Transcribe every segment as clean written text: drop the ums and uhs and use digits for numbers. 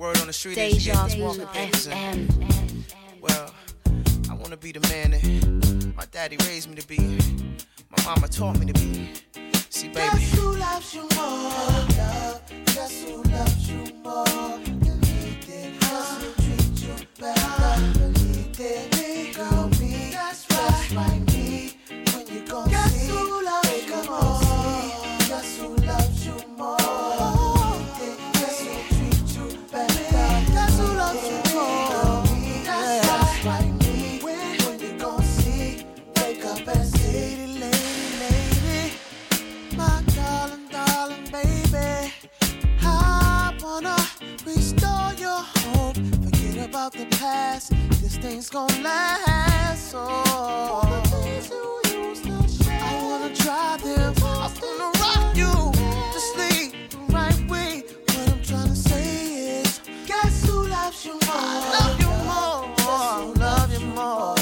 Word on the street is you can't walk in prison. Well, I want to be the man that my daddy raised me to be. My mama taught me to be. See, baby. That's who loves you more. Love, that's who loves you more. Believe it. That's who treats you better. Believe it. Me, girl, me. That's right. Like me. When you gon' see. Who loves you more. About the past, this thing's gonna last. Oh, I wanna try them. I wanna rock you to sleep the right way. What I'm trying to say is, guess who loves you more? I love you more. I love you more.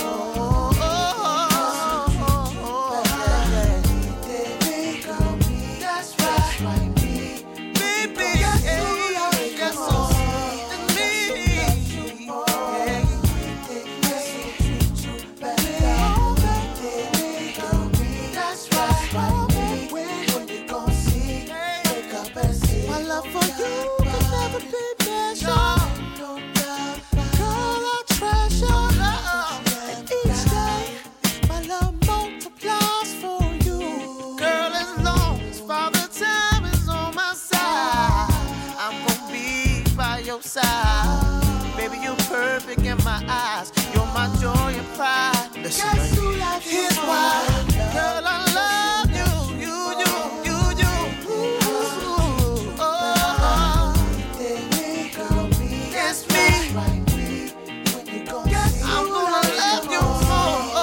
Baby, you're perfect in my eyes. You're my joy and pride. Listen, here's why. Girl, I love you, you. Oh, it's me. Yes, I'm gonna love you more. Oh,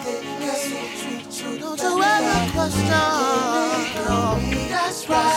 baby. Oh, yeah. That's right.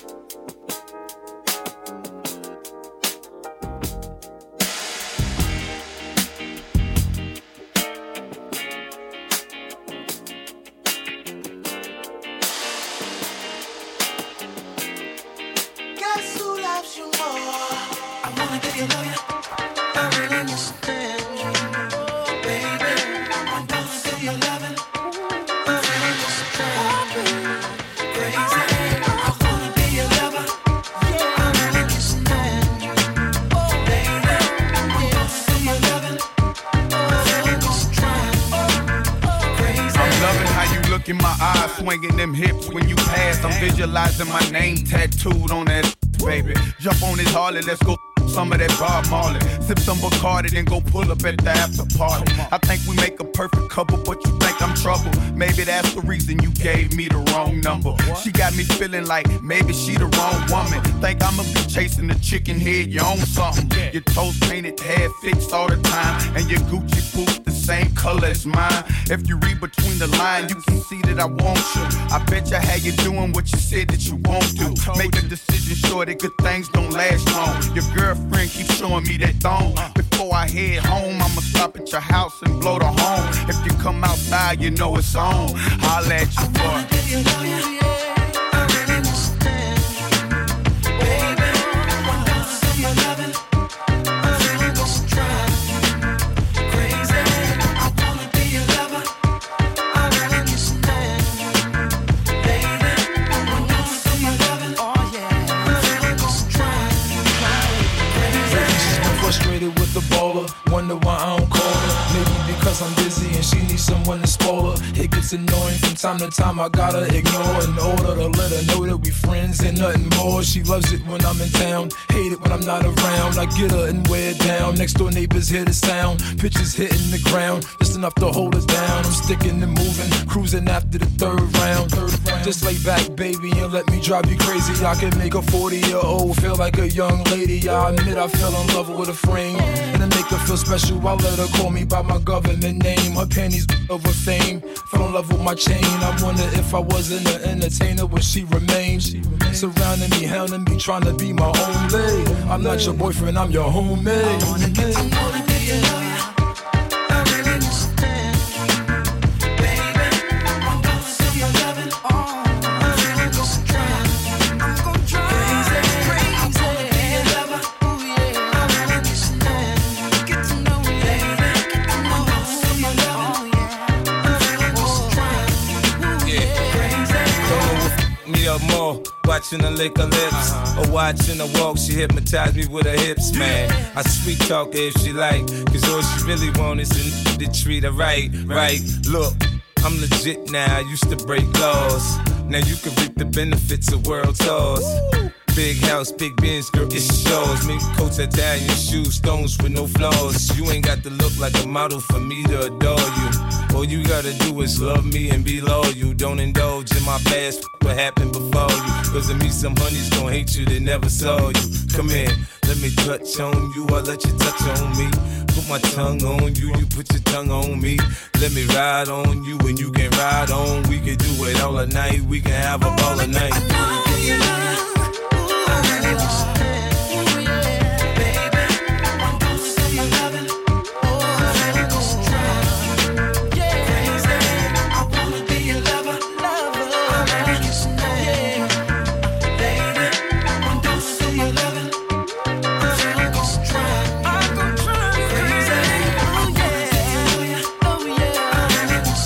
Let's go some of that Bob Marley. Sip some Bacardi, then go pull up at the after party. I think we make a perfect couple, but you think I'm trouble. Maybe that's the reason you gave me the wrong number. She got me feeling like maybe she the wrong woman. Think I'ma be chasing the chicken head, you own something. Your toes painted, hair fixed all the time, and your Gucci boots the same color as mine. If you read between the lines, you can see that I want you. I bet you had you doing what you said that you won't do. Make a decision sure that good things don't last long. Your girlfriend keeps showing me that thong. Before I head home, I'ma stop at your house and blow the horn. If you come outside, you know it's on. Holla at you, boy. With the baller, wonder why I don't call her. Maybe because I'm busy and she needs someone to spoil her. It gets annoying from time to time, I gotta ignore in order to let her know that we friends and nothing more. She loves it when I'm in town, hate it when I'm not around. I get her and wear it down, next door neighbors hear the sound. Pitches hitting the ground, just enough to hold us down. I'm sticking and moving, cruising after the third round. Just lay back, baby, and let me drive you crazy. I can make a 40-year-old feel like a young lady. I admit I fell in love with a frame. And to make her feel special, I let her call me by my government name. Her panties over fame, fell in love with my chain. I wonder if I wasn't an entertainer, would she remain? Surrounding me, hounding me, trying to be my only. I'm not your boyfriend, I'm your homie. I wanna get to know you, I really understand. More watching her lick her lips or watching her walk, she hypnotized me with her hips, man. I sweet talk if she like, cause all she really want is to treat her right. Look, I'm legit now, I used to break laws. Now you can reap the benefits of world tours. Big house, big Benz, girl, it's yours. Maybe coats, Italian shoes, stones with no flaws. You ain't got to look like a model for me to adore you. All you gotta do is love me and be loyal. You don't indulge in my past, what happened before you. Cause of me, some honeys gon' hate you, they never saw you. Come here, let me touch on you, I'll let you touch on me. Put my tongue on you, you put your tongue on me. Let me ride on you and you can ride on. We can do it all at night, we can have a ball at night.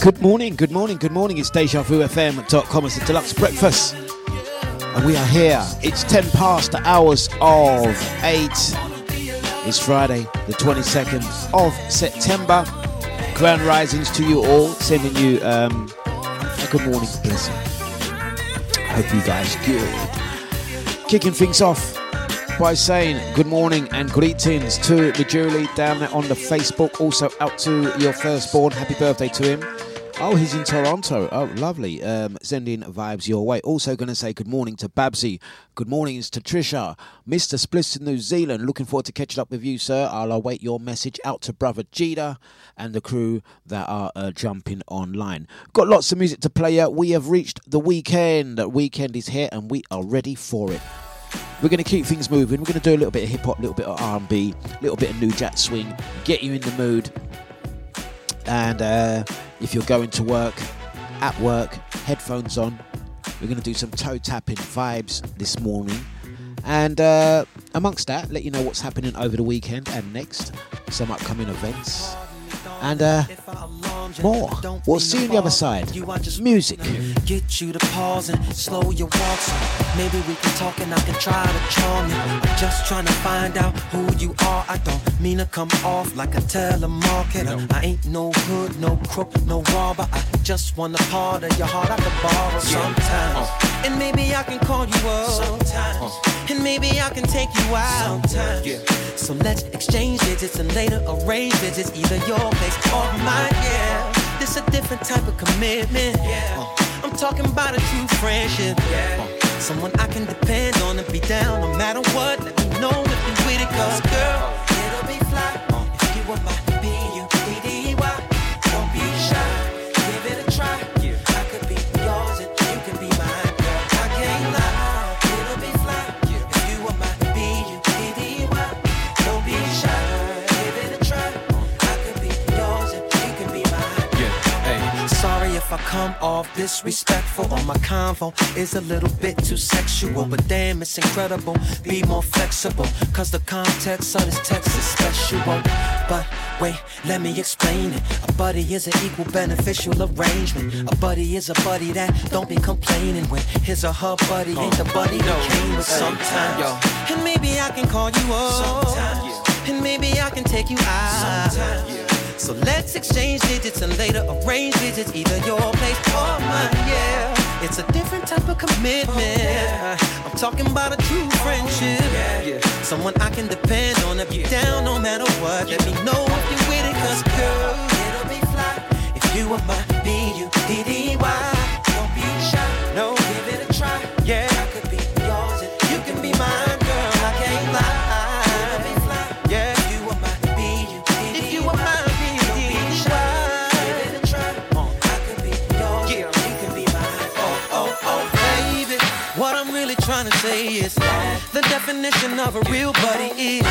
Good morning. It's dejavufm.com. It's the Deluxe Breakfast. And we are here. It's 10 past the hours of 8. It's Friday, the 22nd of September. Grand risings to you all. Sending you a good morning blessing. Hope you guys good. Kicking things off by saying good morning and greetings to the Julie down there on the Facebook. Also out to your firstborn. Happy birthday to him. Oh, he's in Toronto. Oh, lovely. Sending vibes your way. Also going to say good morning to Babsy. Good morning to Trisha. Mr. Spliss in New Zealand. Looking forward to catching up with you, sir. I'll await your message. Out to brother Jida and the crew that are jumping online. Got lots of music to play out. We have reached the weekend. The weekend is here and we are ready for it. We're going to keep things moving. We're going to do a little bit of hip-hop, a little bit of R&B, a little bit of New Jack Swing. Get you in the mood. And if you're going to work, at work, headphones on, we're going to do some toe-tapping vibes this morning. And amongst that, let you know what's happening over the weekend and next, some upcoming events. and more. We'll see you on the other side. Music. Get you to pause and slow your walk. Maybe we can talk and I can try to charm you. I'm just trying to find out who you are. I don't mean to come off like a telemarketer. I ain't no hood, no crook, no robber. I just want a part of your heart I can borrow sometimes. And maybe I can call you up sometimes. And maybe I can take you out sometimes. So let's exchange digits and later arrange digits. Either your place or mine, yeah. This a different type of commitment, yeah. I'm talking about a true friendship, yeah. Someone I can depend on and be down no matter what. Let me know if you with it, cause girl, it'll be fly. If you were my B-U-D-D-Y, don't be shy, give it a try. I could be yours and you could be mine, girl. I can't lie, it'll be fly. If you were my B-U-D-D-Y, don't be shy, give it a try. I could be yours and you could be mine, yeah. Hey. Sorry if I come off disrespectful on my convo. Is a little bit too sexual, but damn, it's incredible. Be more flexible, cause the context of this text is special. But wait, let me explain it. A buddy is an equal beneficial arrangement. A buddy is a buddy that don't be complaining when his or her buddy ain't the buddy that came with sometimes. And maybe I can call you up sometimes, and maybe I can take you out sometimes, So let's exchange digits and later arrange digits. Either your place or mine, yeah. It's a different type of commitment, I'm talking about a true friendship, someone I can depend on if you're down no matter what. Let me know if you're with it, cause girl, it'll be fly. If you are my B-U-D-D-Y, don't be shy, no, give it a try. Yeah, I could be yours and you can be mine, girl. I can't lie. Trying to say is the definition of a real buddy is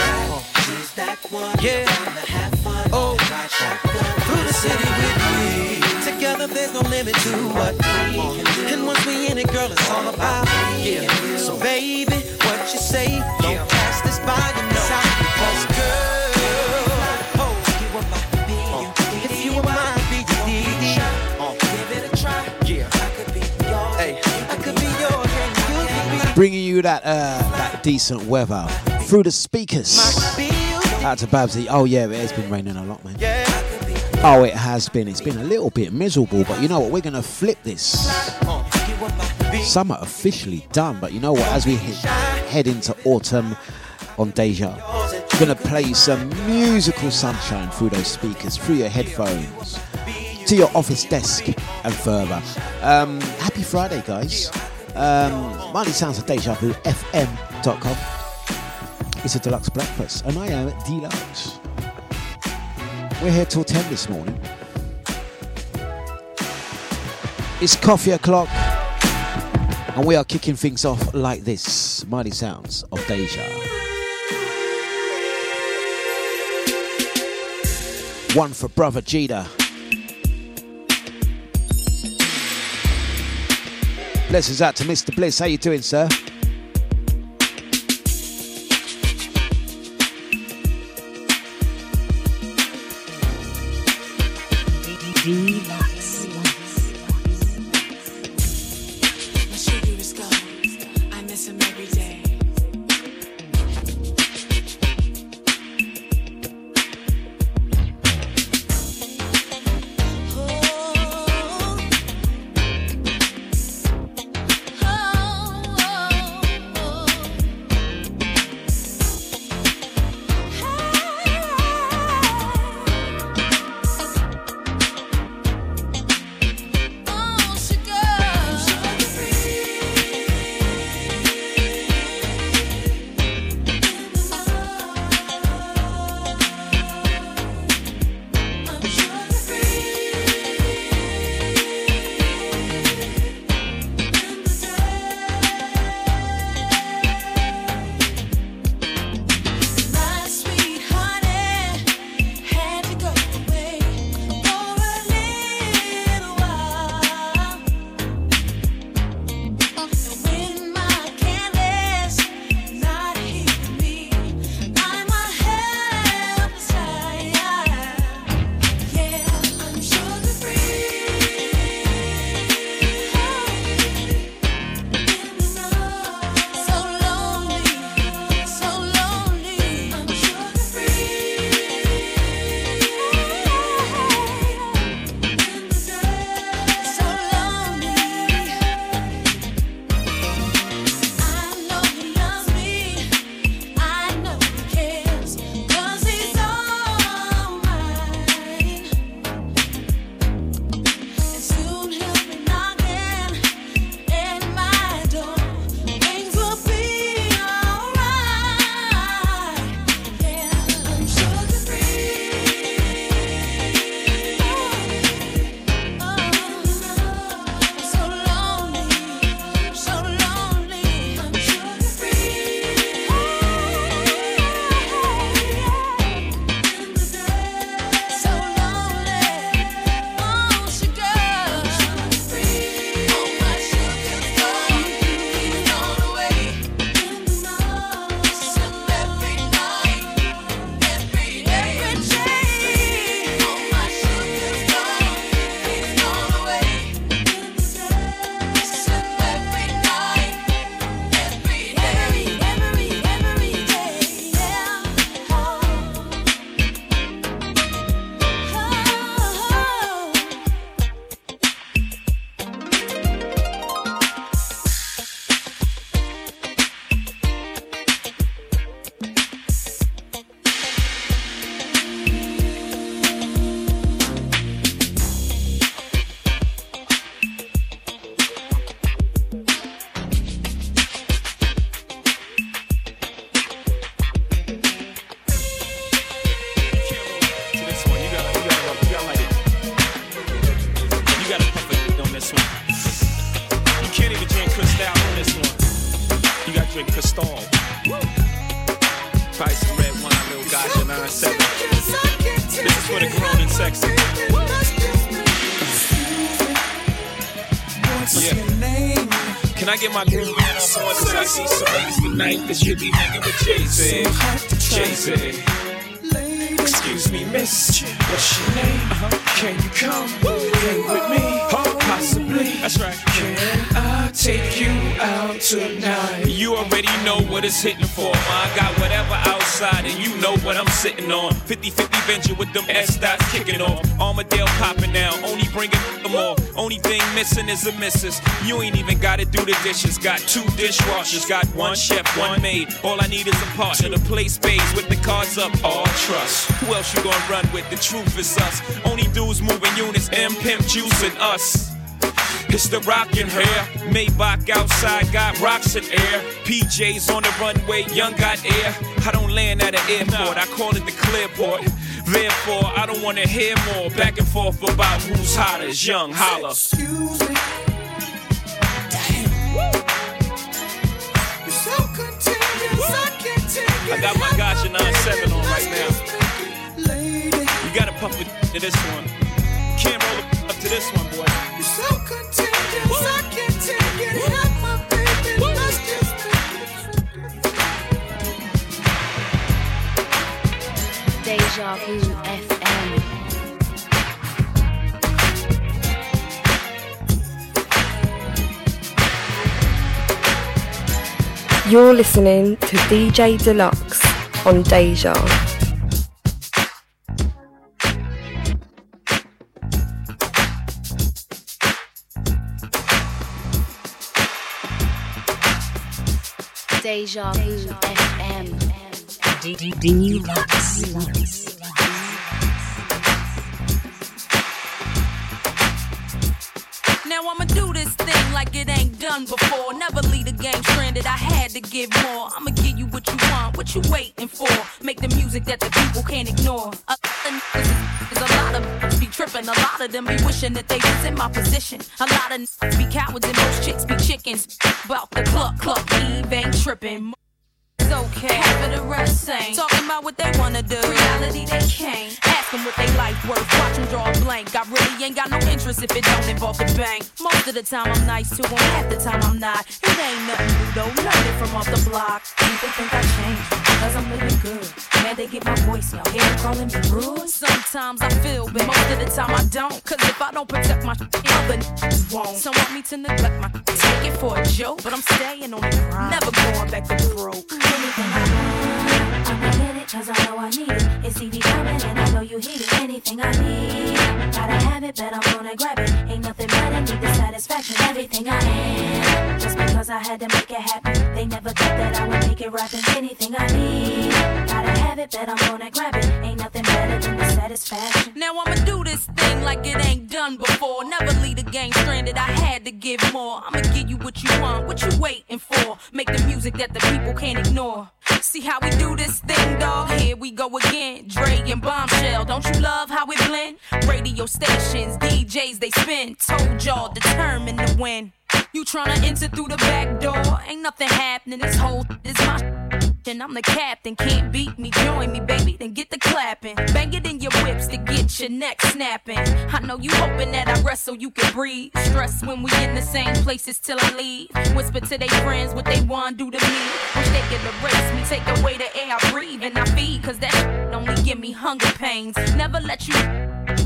she's that one, yeah. Have fun, ride shotgun through the city with me. Together there's no limit to what we can do. And once we in it, girl, it's all about me. Yeah. So baby, what you say? Don't pass this by, you know. Because girl, if you were my B-U-D-D-Y, if you were my B-U-D-D-Y, give it a try. Yeah, I could be yours. Hey, I could be yours. Bringing you that decent weather through the speakers. Out to Babsy. Oh yeah, it has been raining a lot, man. Oh, it has been. It's been a little bit miserable, but you know what? We're gonna flip this. Summer officially done, but you know what? As we head into autumn on Deja, we're gonna play some musical sunshine through those speakers, through your headphones, to your office desk, and further. Happy Friday, guys. Miley sounds at dejavufm.com. It's a deluxe breakfast, and I am at Dlux. We're here till 10 this morning. It's coffee o'clock, and we are kicking things off like this. Miley sounds of Deja. One for brother Gita. Blessings out to Mr. Bliss. How you doing, sir? drink Cristal. Try some red wine, little guy, your 9-7. This is for the grown and sexy. Yeah. Can I get my groove on more since I see some ladies tonight? This should be nigga with Jay-Z. Excuse me, miss, what's your name? Can you come hang with me? Possibly. That's right. Can I take you out tonight? You already know what it's hitting for. I got whatever outside and you know what I'm sitting on. 50-50 venture with them S-dots kicking off. Armadale popping now, only bringing them off. Only thing missing is a missus. You ain't even gotta do the dishes. Got 2 dishwashers, got 1 chef, 1 maid. All I need is a partner to play spades with the cards up. All trust. Who else you gonna run with? The truth is us. Only dudes moving units, M Pimp juicing us. It's the rockin' hair, Maybach outside, got rocks in air. PJs on the runway, young got air. I don't land at an airport, I call it the Clearport. Therefore, I don't wanna hear more back and forth about who's hotter, is young holler. Excuse me. You're so contagious, I can't take it. I got my Gacha 9-7 on right now. Gotta pump it to this one. Can't roll it up to this one, boy. You're so contagious, woo. I can't take it. Help my baby, woo. Let's just take it. Deja Vu FM. You're listening to DJ Dlux on Deja. Deja Vu FM. Dlux. Now I'ma do this thing like it ain't done before. Never leave the game stranded, I had to give more. I'ma give you what you want, what you waiting for. Make the music that the people can't ignore. There's a lot of niggas be tripping, a lot of them be wishing that they was in my position. A lot of niggas be cowards and most chicks be chickens. About the cluck, Eve ain't tripping. It's okay, half of the rest ain't talking about what they wanna do. Reality they can't. Ask them what they life worth, watch them draw a blank. I really ain't got no interest if it don't involve the bank. Most of the time I'm nice to them, half the time I'm not. It ain't nothing new though, learning from off the block. People think I changed because I'm living good. Man, they get my voice, y'all hear them calling me rude. Sometimes I feel bad, most of the time I don't. Cause if I don't protect my other won't. Some want me to neglect my take it for a joke. But I'm staying on the grind, never going back to broke. Anything I want, I'm gonna get it, cause I know I need it. It's CD coming and I know you hear it. Anything I need, gotta have it, but I'm gonna grab it. Ain't nothing better, need the satisfaction. Everything I am, just because I had to make it happen. They never thought that I would make it rapping. Anything I need, gotta have it, but I'm gonna grab it. Ain't nothing better than the satisfaction. Now I'ma do this thing like it ain't done before. Never leave the game stranded, I had to give more. I'ma give you what you want, what you waiting for. Make the music that the people can't ignore. See how we do this thing, dog? Here we go again. Dre and Bombshell, don't you love how we blend? Radio stations, DJs, they spin. Told y'all, determined to win. You tryna enter through the back door. Ain't nothing happening, this whole is my and I'm the captain, can't beat me. Join me, baby, then get the clapping. Bang it in your whips to get your neck snapping. I know you hoping that I wrestle, you can breathe. Stress when we in the same places till I leave. Whisper to they friends what they want do to me. Wish they could erase me, take away the air I breathe and I feed. Cause that only give me hunger pains. Never let you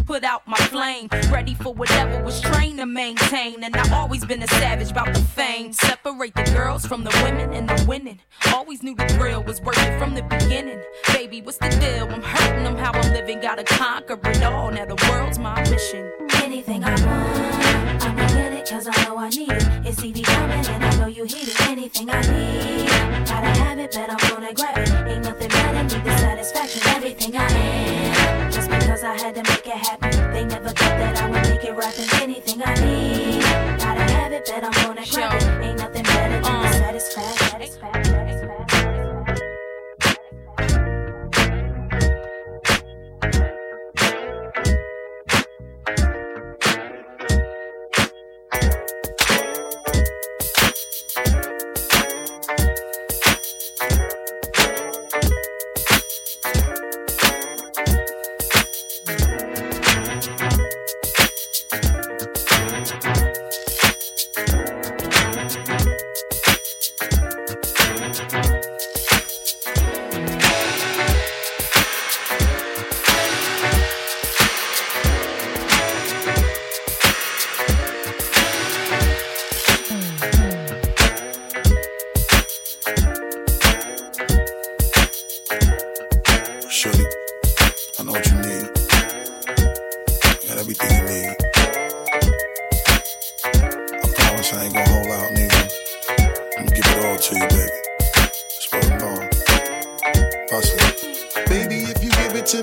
put out my flame. Ready for whatever was trained to maintain. And I've always been a savage about the fame. Separate the girls from the women and the winning. Always knew the thrill was worth it from the beginning. Baby, what's the deal? I'm hurting them how I'm living. Gotta conquer it all. Now the world's my mission. Anything I want, I'm gonna get it cause I know I need it. It's CD coming and I know you hear it. Anything I need, gotta have it, but I'm gonna grab it. Ain't nothing better, need the satisfaction. Everything I am, just because I had to make it happen. They never thought that I would make it rapping. Anything I need, gotta have it, but I'm gonna grab it. Ain't nothing better, need the satisfaction. Shorty, I know what you need. Got everything you need. I promise I ain't gonna hold out, nigga. I'm gonna give it all to you, baby. That's what I'm on. Possibly. Baby, if you give it to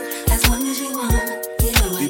As long as you want. We've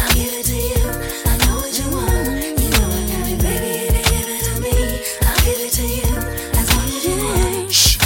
I'll give it to you. I know what you want.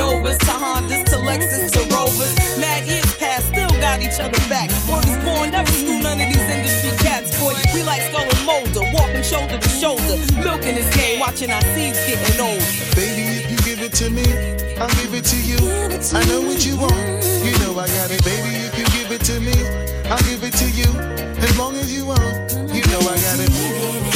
Novas to Hondas to Lexus to Rovers. Mad years past, still got each other back. Born is born, never knew none of these industry cats. Boy, we like Skull and Molder, walking shoulder to shoulder, milking this game, watching our seeds getting old. Baby, if you give it to me, I'll give it to you. I know what you want, you know I got it. Baby, if you give it to me, I'll give it to you. As long as you want, you know I got it. Baby, give it to me.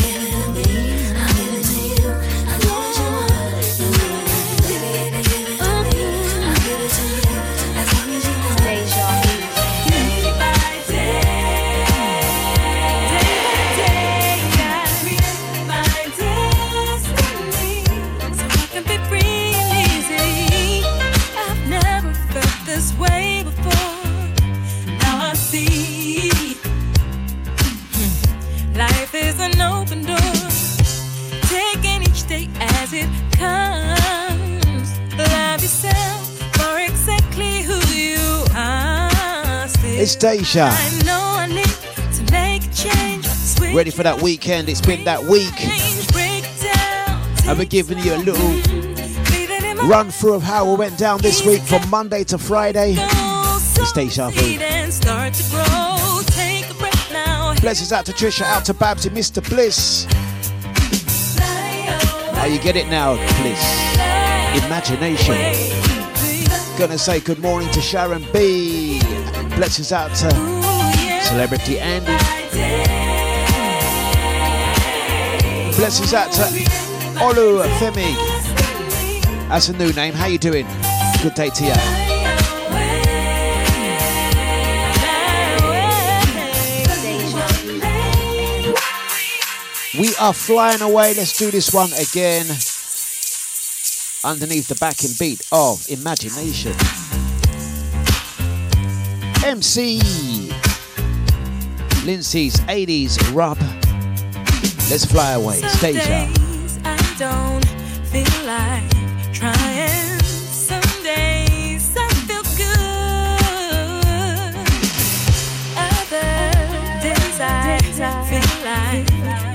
It's Deja. I know I need to make a change. Ready for that weekend? It's been that week. And we're giving you a little run through of how we went down this week from Monday to Friday. It's Deja Vu. Blessings out to Trisha, out to Babs and Mr. Bliss. Oh, you get it now, Bliss. Imagination. Gonna say good morning to Sharon B. Blessings out to Celebrity Andy. Blessings out to Olufemi. That's a new name. How you doing? Good day to you. We are flying away. Let's do this one again. Underneath the backing beat of Imagination. MC Lindsay's 80s rub. Let's fly away. Stage up. I don't feel like trying. Some days I feel good. Other days I feel like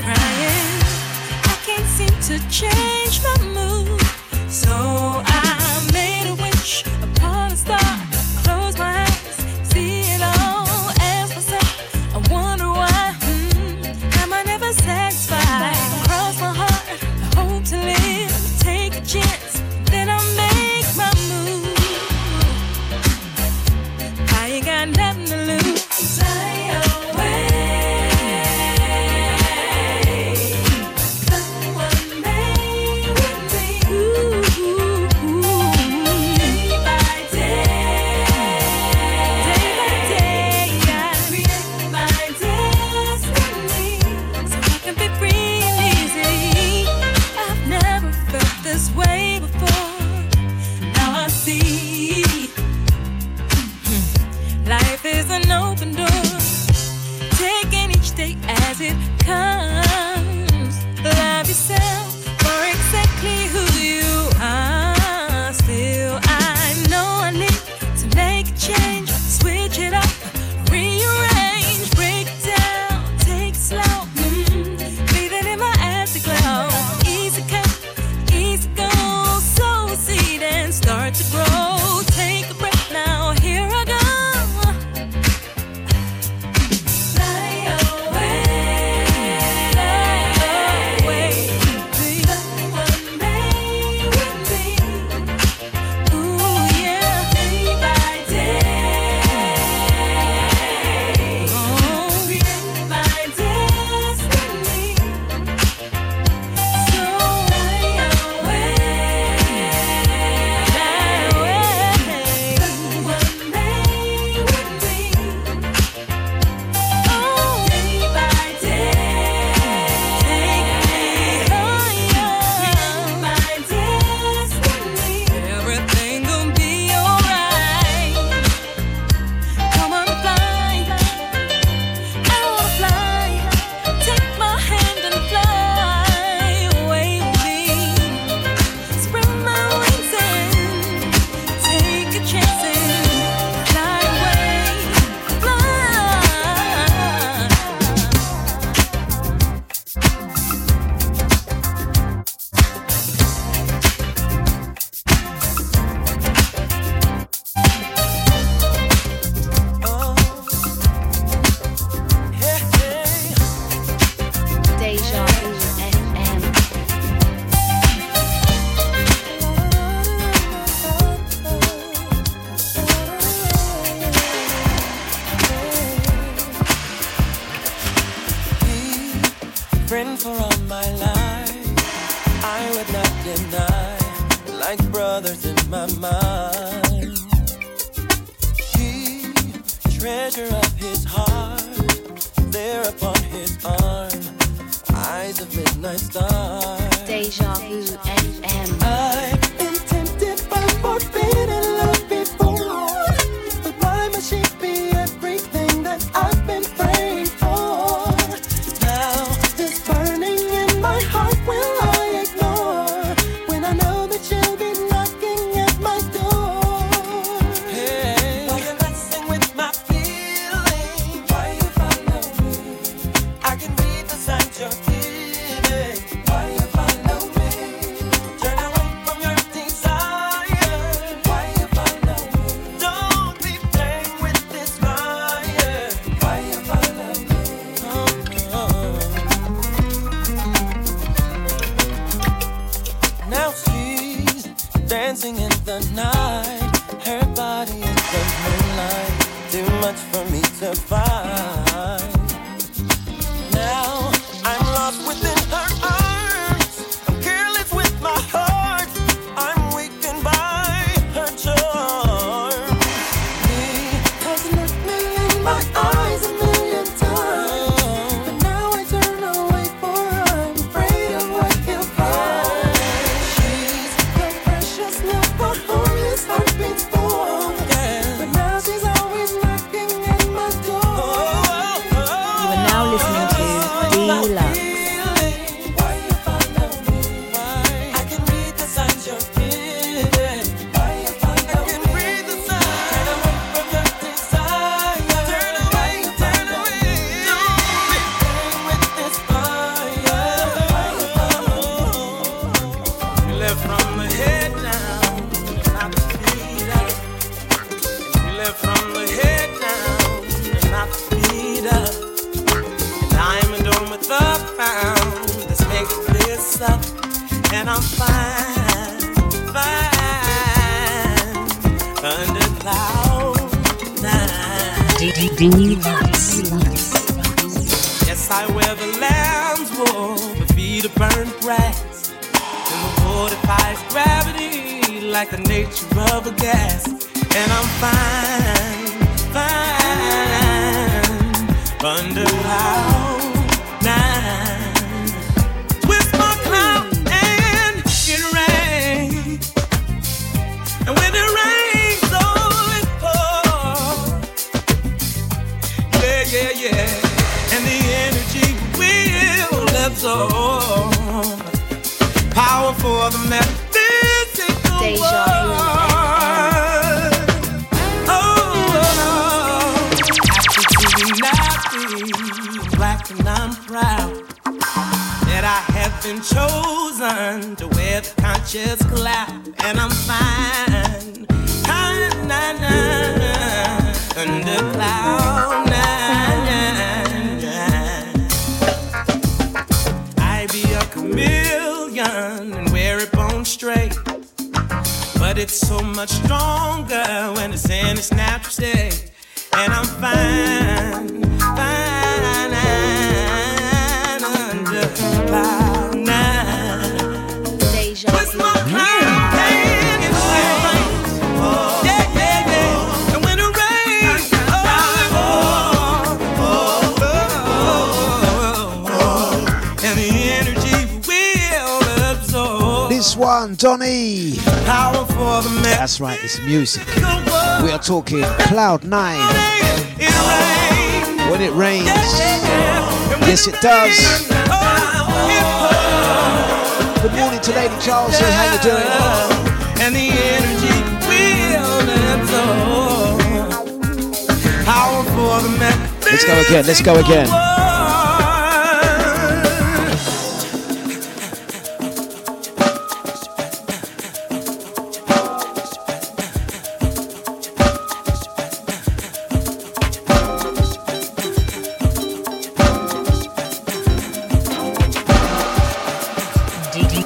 crying. I can't seem to change my mood. So I made a wish upon a star. Close my eyes. Nothing to lose. Fly away. friend for all my life. I would not deny, like brothers in my mind. He, treasure of his heart, there upon his arm, eyes of midnight stars. Deja Vu FM. I've been tempted by forbidden love before, but why must she be everything that I've been praying for? Now this burning in my heart will I ignore when I know that you'll be knocking at my door. Hey, why you messing with my feelings? Why you follow me? I can read the signs you're giving. Why you night, her body in the moonlight, too much for me to find. Now I'm lost within her arms, I'm careless with my heart, I'm weakened by her charm. He has looked me in my eyes a million times, but now I turn away for I'm afraid of what he'll find. She's the precious love for whom his heart beats for, but now she's always knocking at my door. You are now listening to Dlux. And I'm fine under cloud nine. Yes, I wear the lamb's wool, but feet are burned brass, and the water defies gravity like the nature of a gas. And I'm fine under cloud nine. Oh, power for the metaphysical world. Oh, after doing nothing, I'm black and I'm proud that I have been chosen to wear the conscious cloud. And I'm fine, under cloud nine. And wear it bone straight, but it's so much stronger when it's in its natural state. And I'm fine, fine under cloud nine. Deja Vu. One, Donnie. That's right, it's music. We are talking Cloud Nine. When it rains, yes, it does. Good morning to Lady Charleston. How you doing? And the energy will. Let's go again. Let's go again.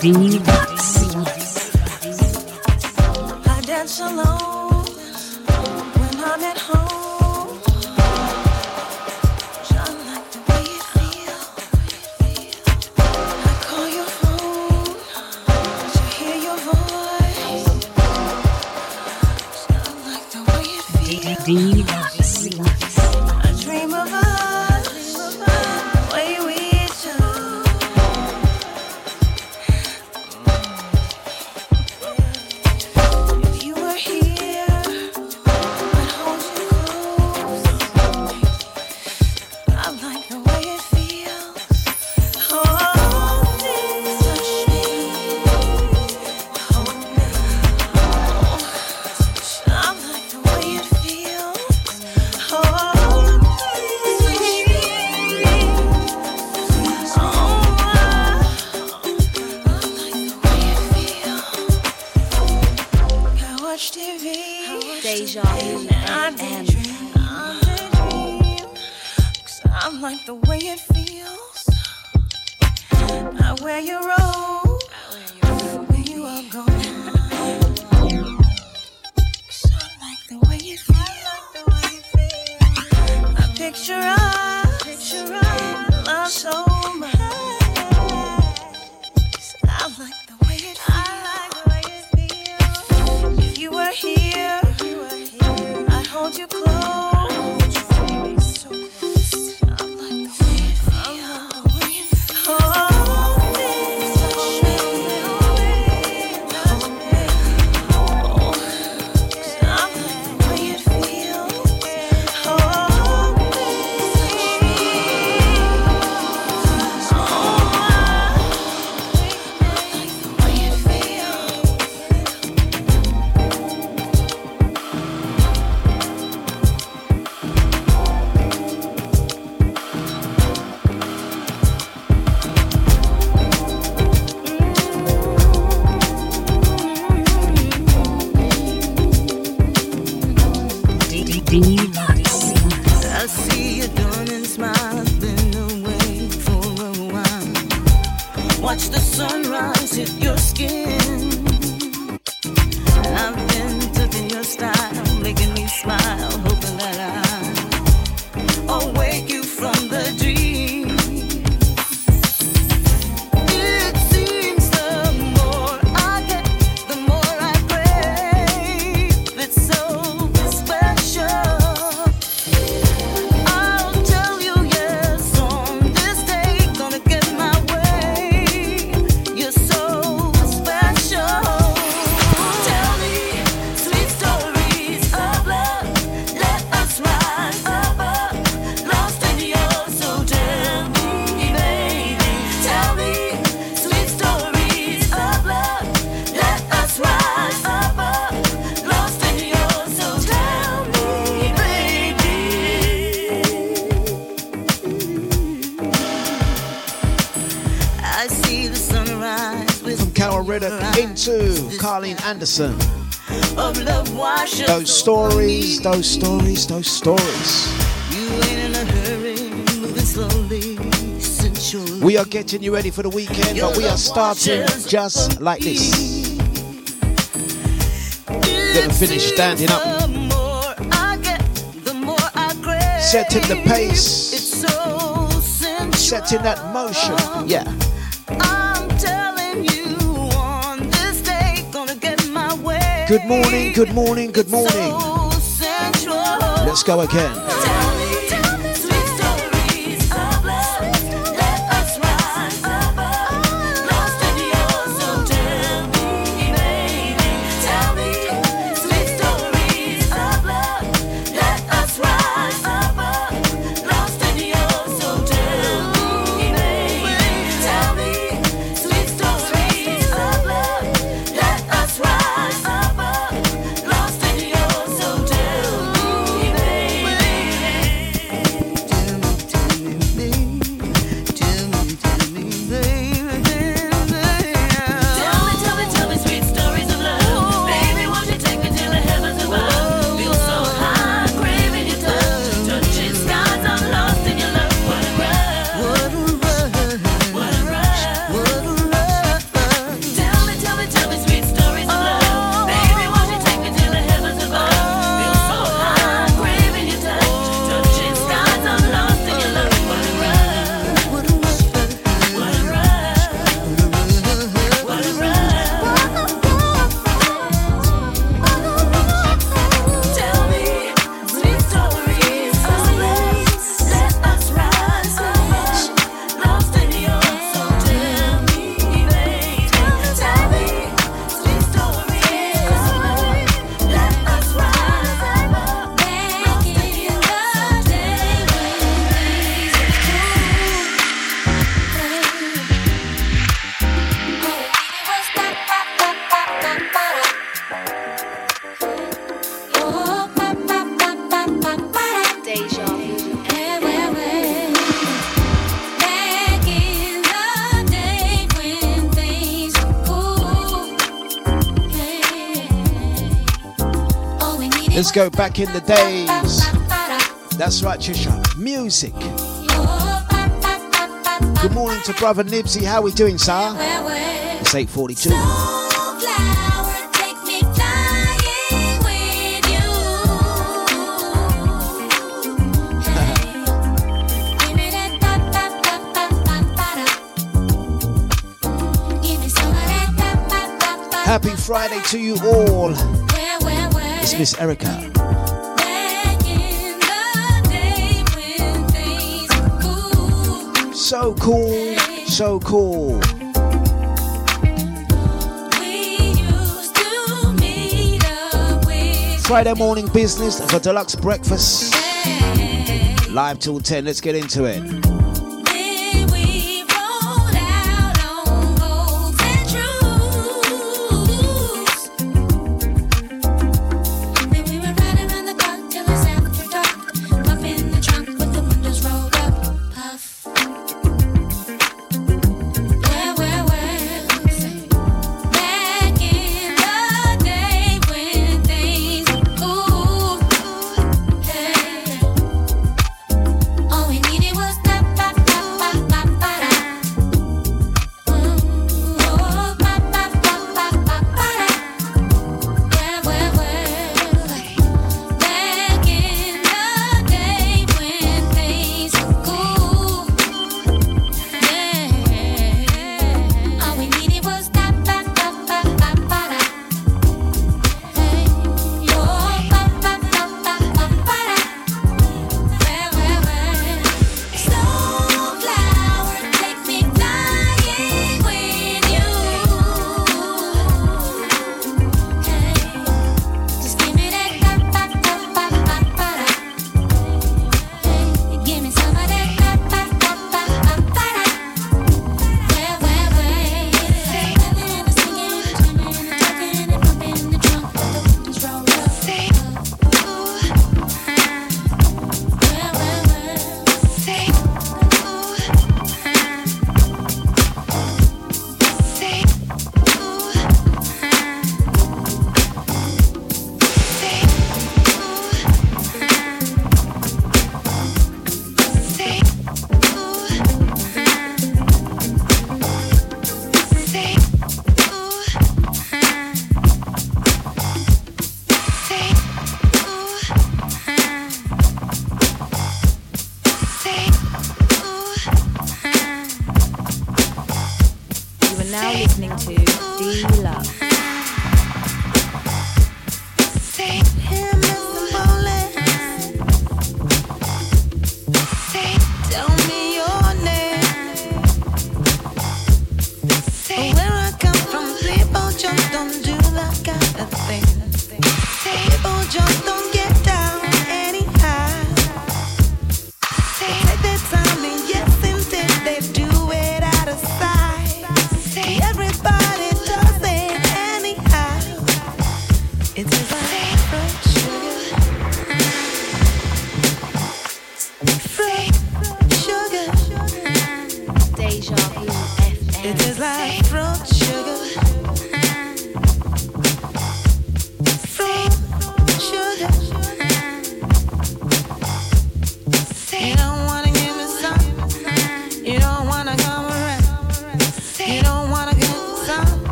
I dance alone when I'm at home. I like the way it feels. I like the way it feels. I wear your robe when you are gone. I like the way it feels. I picture us, love so much. I like the way it feels. If you were here, I'd hold you close. Anderson. Those stories. You ain't in a hurry, moving slowly. We are getting you ready for the weekend, but we are starting just like this. Gonna finish standing up, setting the pace, setting that motion. Yeah. Good morning. Let's go again. Let's go back in the days. That's right, Chisha. Music. Good morning to brother Nibsy. How we doing, sir? It's 8:42. Happy Friday to you all. It's Miss Erica. So cool, so cool. Friday morning business, the deluxe breakfast. Live till 10, let's get into it.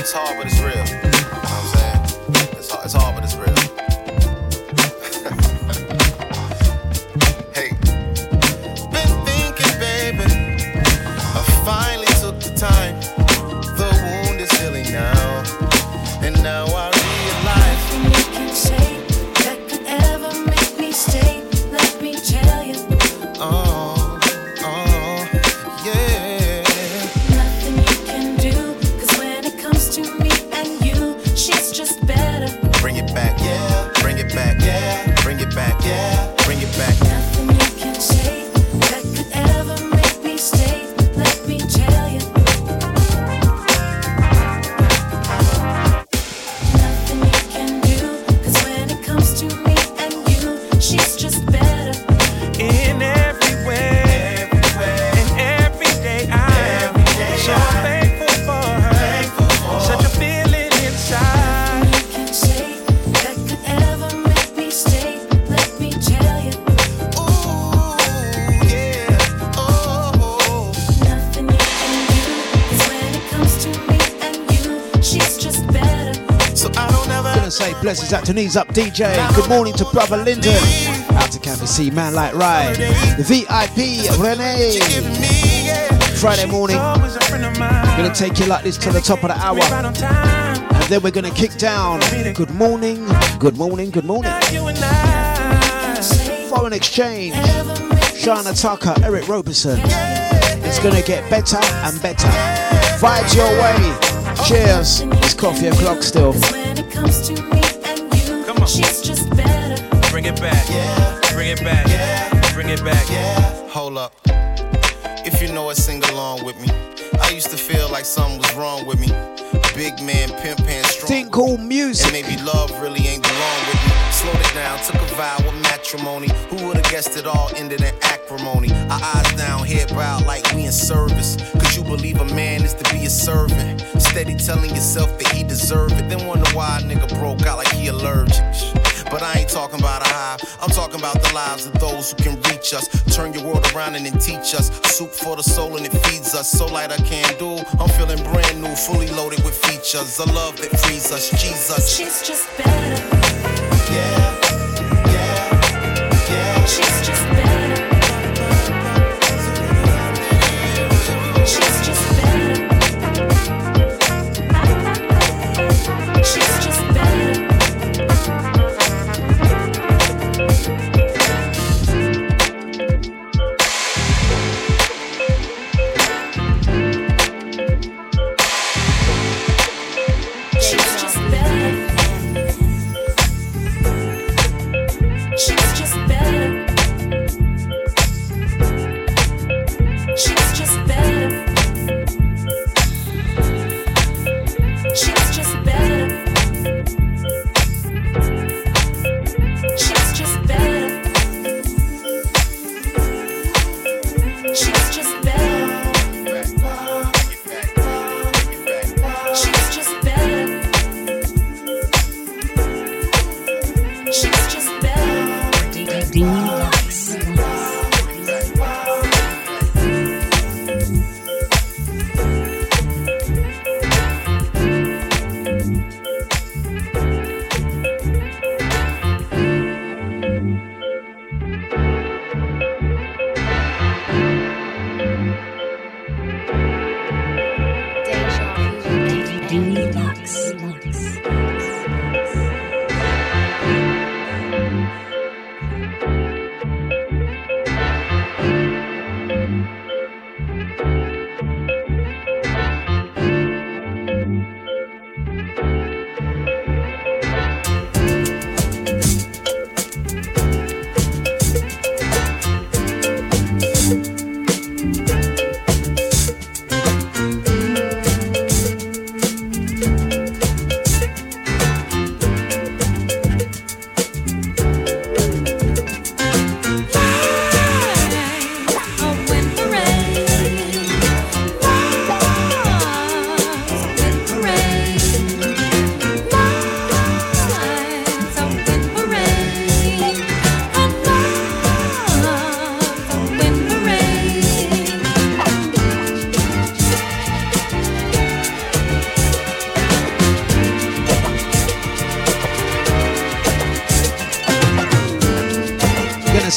It's hard, but it's real. You know what I'm saying? It's hard, but it's real. Hey. Been thinking, baby. I finally took the time. The wound is healing now. And now I. Say that could ever make me stay. Gonna say blessings out to knees up DJ. Good morning to brother Lyndon. Out to Cafe C, man like Ryan. The VIP Renee. Friday morning. Gonna take you like this till the top of the hour. And then we're gonna kick down. Good morning, good morning, good morning. Foreign exchange. Shana Tucker, Eric Robertson. It's gonna get better and better. Vibes your way. Cheers. It's coffee o'clock still. Come on. She's just better. Bring it back. Yeah. Bring it back. Yeah. Bring it back. Yeah. Hold up. If you know it, sing along with me. I used to feel like something was wrong with me. Big man, pimp and strong. Think old music. And maybe love really ain't belong with me. Slowed it down, took a vow with matrimony. Who would've guessed it all ended in acrimony? Our eyes down, head bowed like we in service. Could you believe a man is to be a servant? Steady telling yourself that he deserved it. Then wonder why a nigga broke out like he allergic. But I ain't talking about a hive. I'm talking about the lives of those who can reach us. Turn your world around and then teach us. Soup for the soul and it feeds us. So light a candle, I'm feeling brand new, fully loaded with features. A love that frees us, Jesus. She's just better. She's just better. She's just better. She's just better. She's just better. She's just better.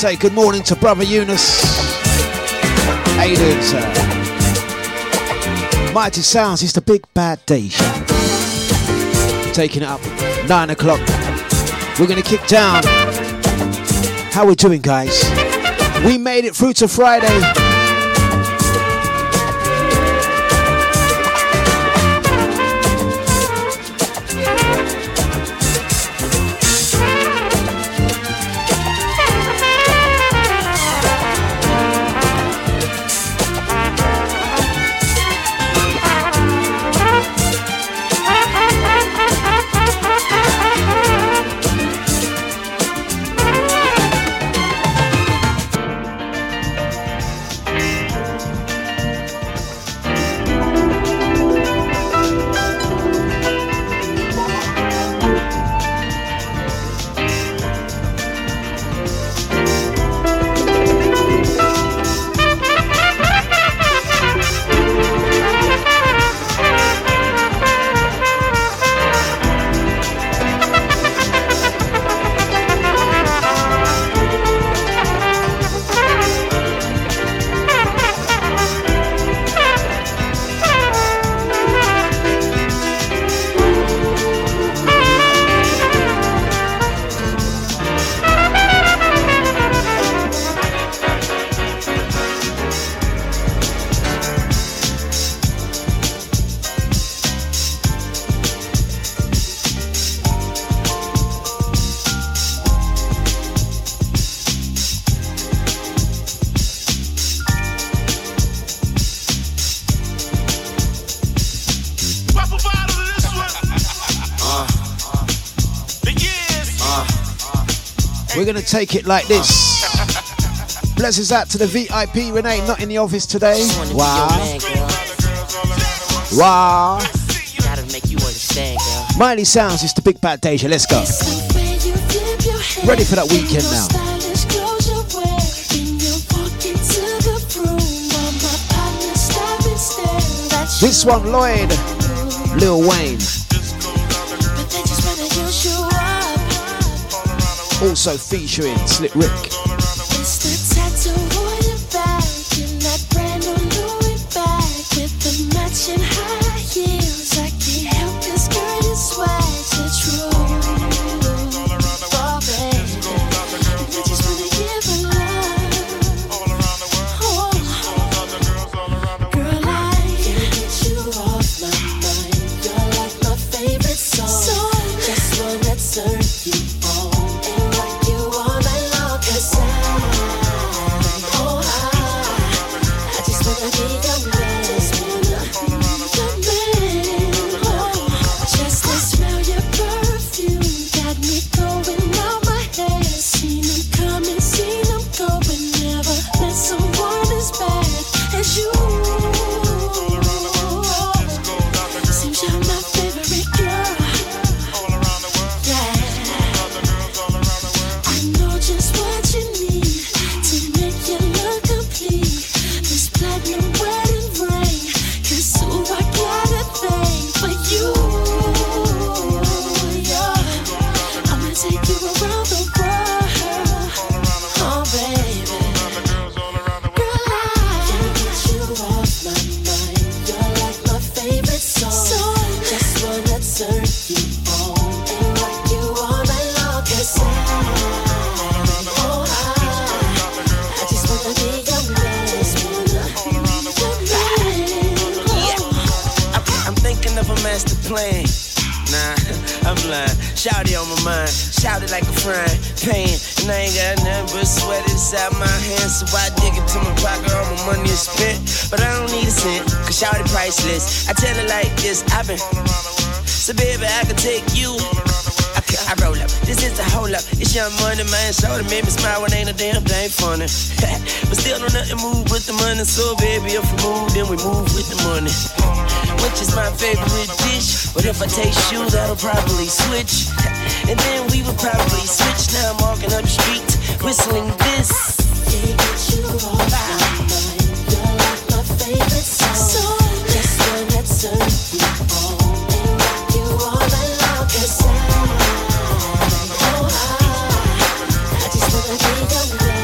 Say good morning to brother Eunice, Aiden, Mighty Sounds. It's the big bad Deja. Taking it up, 9 o'clock. We're gonna kick down. How we doing, guys? We made it through to Friday. We're going to take it like this. Blessings out to the VIP. Renee not in the office today. Wow. Wow. Gotta make you understand, girl. Miley Sounds, it's the Big Bad Deja. Let's go. Ready for that weekend now. This one, Lloyd, Lil Wayne. Also featuring Slick Rick. So baby, if we move, then we move with the money. Which is my favorite dish. But if I taste you, that'll probably switch. And then we would probably switch. Now I'm walking up the street, whistling this. Can't get you off my mind. You're like my favorite song. Just one that serves you all. And rock you all night long. Cause I just wanna be your man.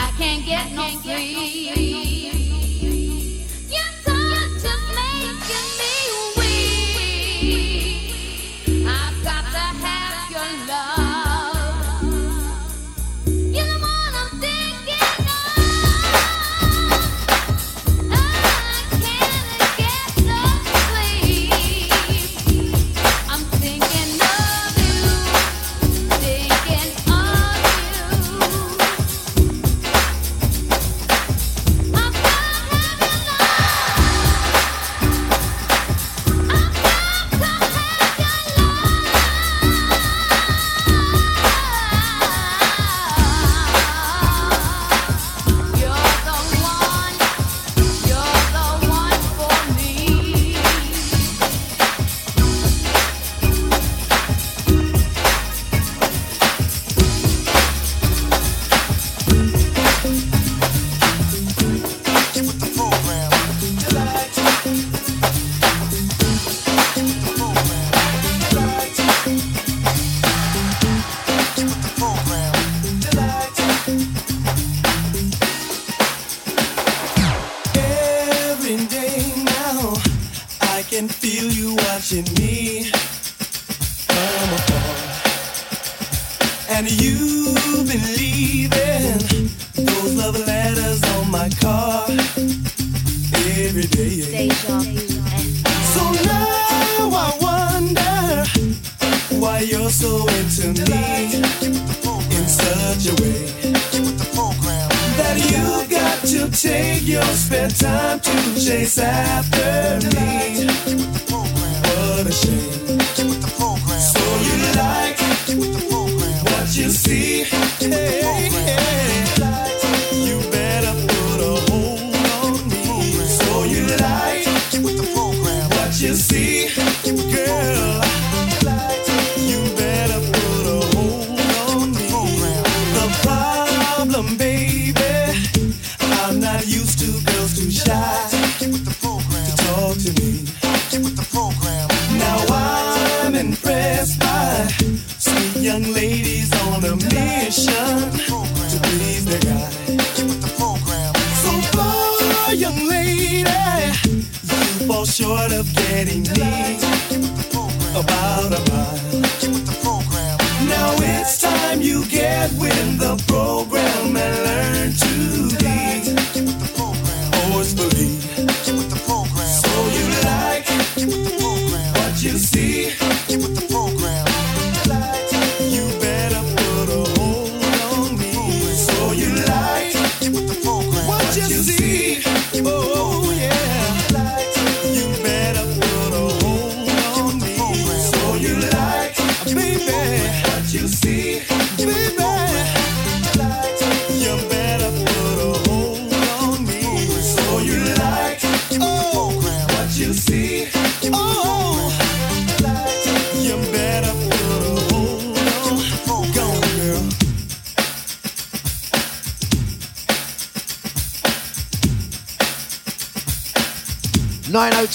I can't get no sleep. You talk to me. every day. Deja Vu FM. So now I wonder why you're so into me in such a way that you've got to take your spare time to chase after me. What a shame. So you like what you see. Short of getting me about a mile. Now it's time you get with the program and learn to be always believe. So you like what you see. You better put a hold on me. So you like what you see. Oh.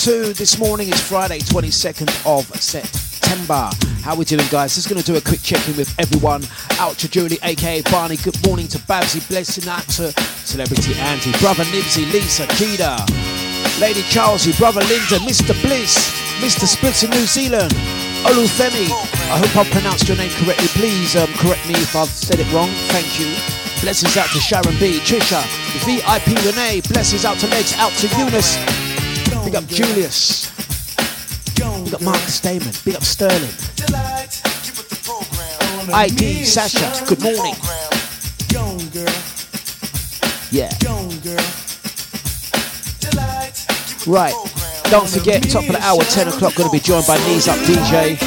This morning is Friday, 22nd of September. How we doing, guys? Just going to do a quick check-in with everyone. Out to Julie, aka Barney. Good morning to Babsy. Blessing out to Celebrity Andy, Brother Nibsy, Lisa, Gita, Lady Charlesy, Brother Linda, Mr. Bliss, Mr. Splits in New Zealand, Olufemi. I hope I've pronounced your name correctly. Please correct me if I've said it wrong. Thank you. Blessings out to Sharon B, Trisha, VIP Renee. Blessings out to Legs, out to Eunice. Big up Julius. Big up Marcus Damon. Big up Sterling. ID Sasha. Good morning. Yeah. Right. Don't forget, top of the hour, 10 o'clock, going to be joined by Knees Up DJ.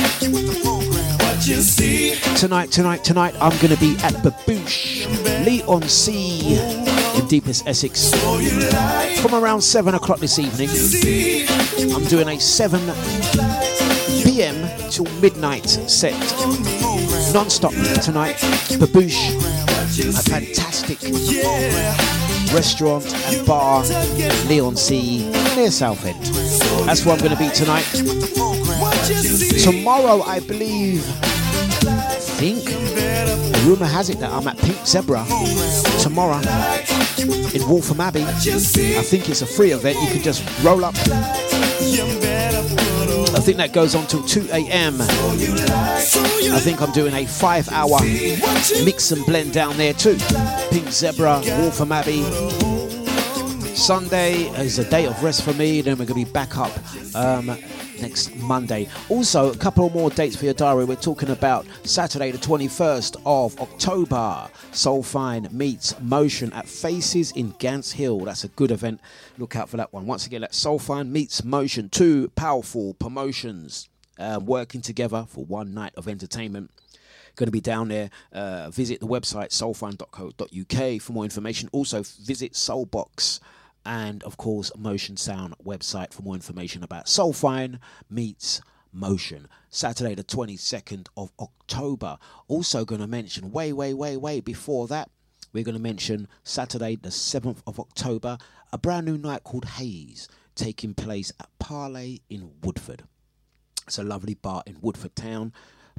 Tonight, I'm going to be at Babouche. Leon C. in deepest Essex from around 7 o'clock this evening. I'm doing a 7 p.m. till midnight set non-stop tonight. Babouche, a fantastic restaurant and bar, Leon C, near Southend. That's where I'm going to be tonight. Tomorrow, I think rumour has it that I'm at Pink Zebra tomorrow in Waltham Abbey. I think it's a free event. You can just roll up. I think that goes on till 2 a.m. I think I'm doing a 5-hour mix and blend down there too. Pink Zebra, Waltham Abbey. Sunday is a day of rest for me. Then we're going to be back up next Monday. Also, a couple more dates for your diary. We're talking about Saturday the 21st of October. Soulfine meets Motion at Faces in Gants Hill. That's a good event. Look out for that one. Once again, that's Soulfine meets Motion. Two powerful promotions working together for one night of entertainment. Going to be down there. Visit the website soulfine.co.uk for more information. Also, visit Soulbox. And, of course, Motion Sound website for more information about Soulfine meets Motion. Saturday the 22nd of October. Also going to mention, way before that, we're going to mention Saturday the 7th of October, a brand new night called Haze, taking place at Parley in Woodford. It's a lovely bar in Woodford town.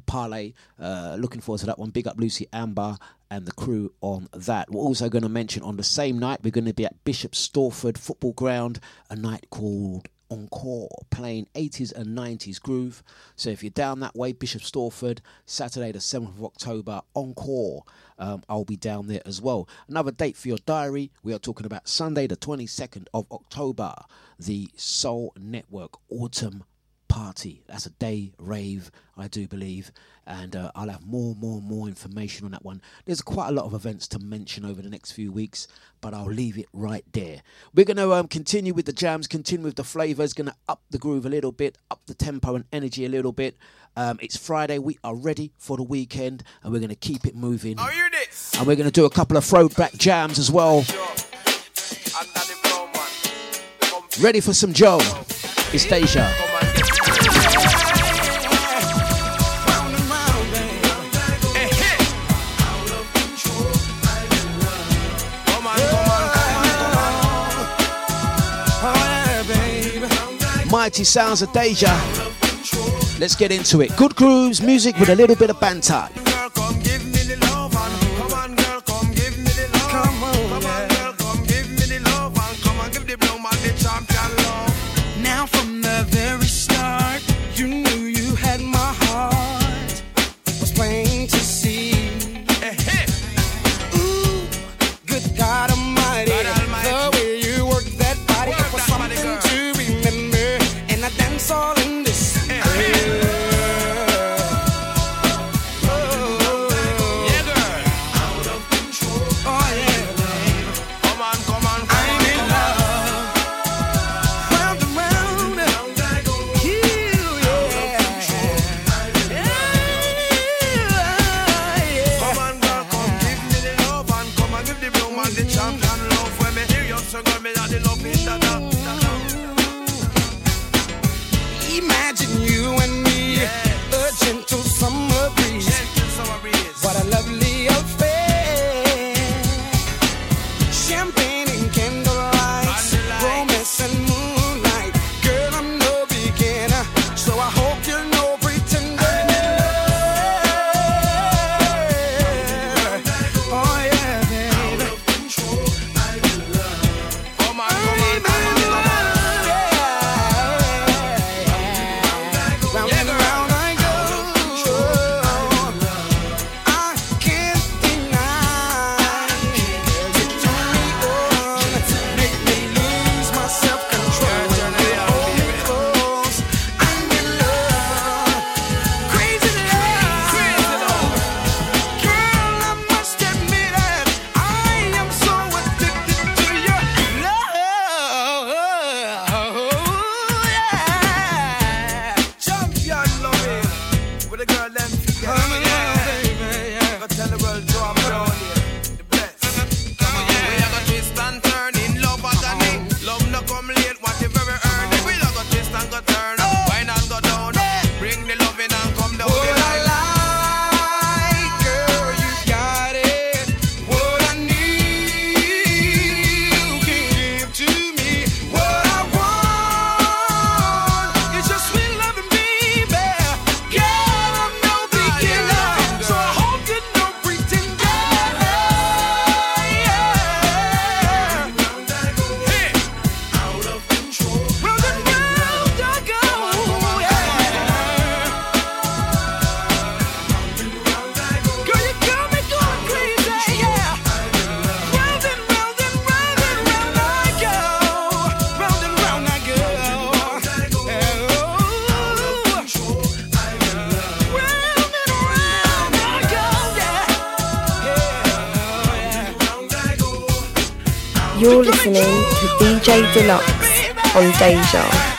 Parley, looking forward to that one. Big up Lucy Amber and the crew on that. We're also going to mention on the same night, we're going to be at Bishop's Stortford football ground, a night called Encore, playing 80s and 90s groove. So if you're down that way, Bishop's Stortford, Saturday the 7th of October, Encore. I'll be down there as well. Another date for your diary, we are talking about Sunday the 22nd of October, the Soul Network Autumn Party. That's a day rave, I do believe, and I'll have more information on that one. There's quite a lot of events to mention over the next few weeks, but I'll leave it right there. We're going to continue with the jams, continue with the flavours, going to up the groove a little bit, up the tempo and energy a little bit. It's Friday, we are ready for the weekend, and we're going to keep it moving. Oh, you did. And we're going to do a couple of throwback jams as well. Ready for some Joe. It's Deja. Mighty sounds of Deja. Let's get into it. Good grooves, music with a little bit of banter. You're listening to DJ Dlux on Deja.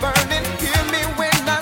burning, hear me when I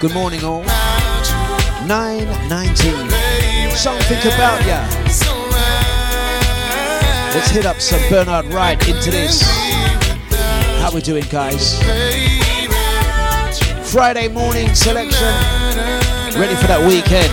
Good morning all, 9:19, something about ya. Let's hit up some Bernard Wright into this. How we doing guys? Friday morning selection, ready for that weekend.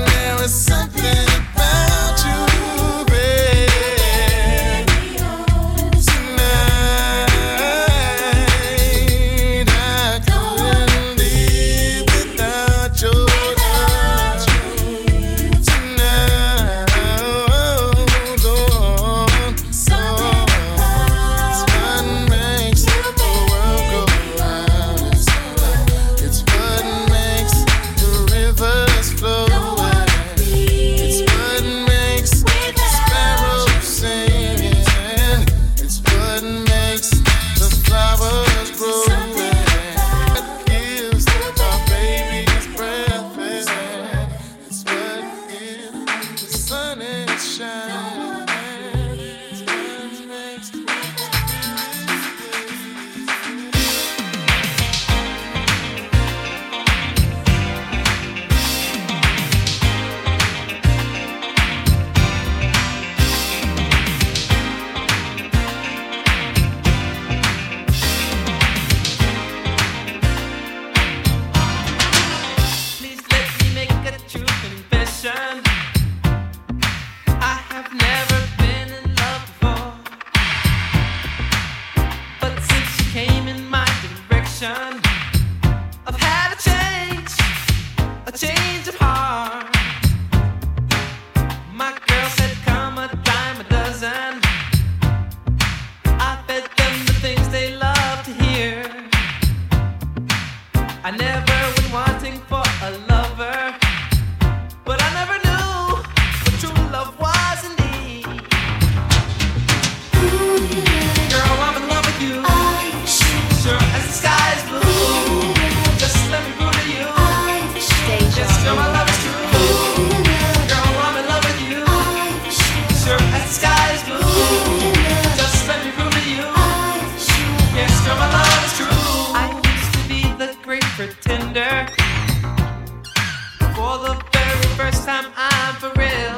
this time I'm for real.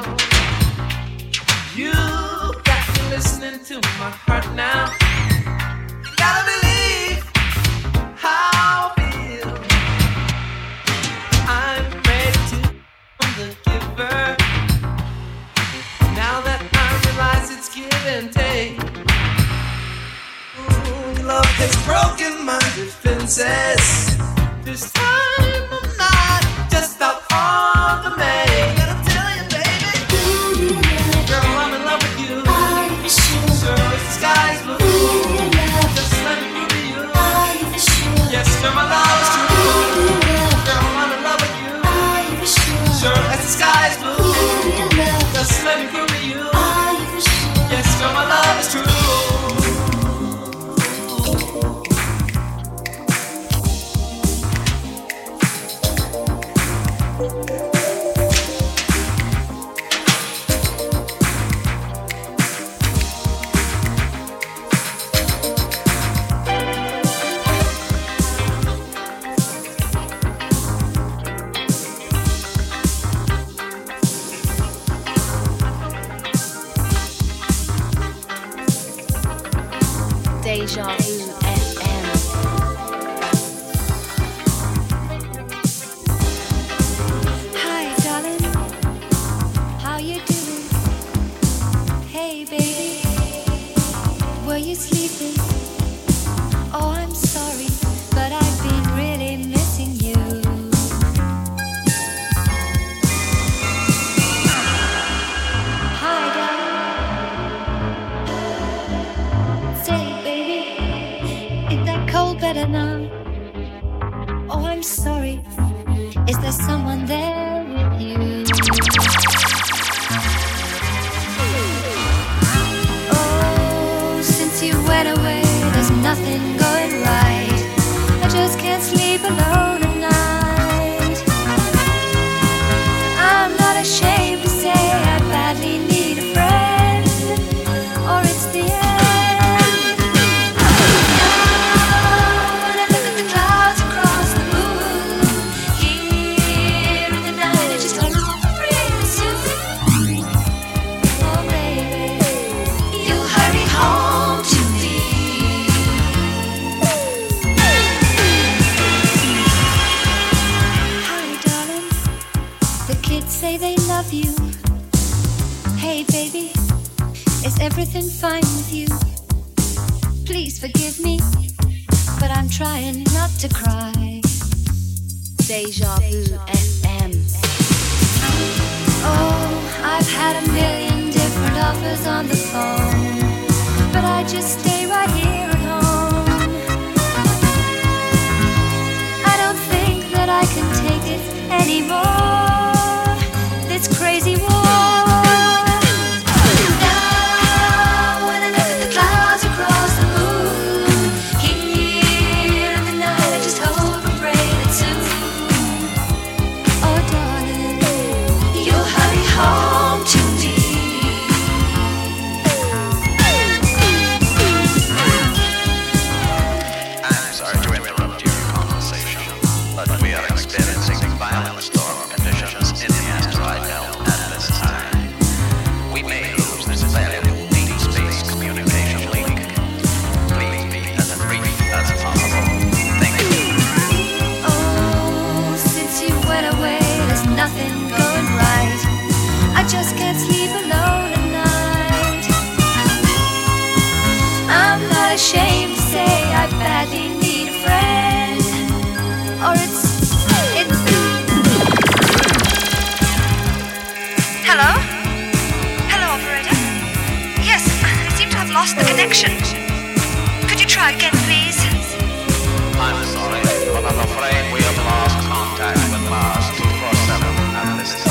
You got me listening to my heart now. You gotta believe how I feel. I'm ready to become the giver. Now that I realize it's give and take. Ooh, love has broken my defenses. This time I'm not just about all the men. Gotta tell you, baby. Girl, I'm in love with you. Sure, the sky's blue. Just let me prove to you. Yes, girl, my love is true. Girl, I'm in love with you. Sure, as the sky's blue. Just let me prove to you. Yes, girl, my love is true. I'm sorry, but I'm afraid we have lost contact with Mars 247 at this time.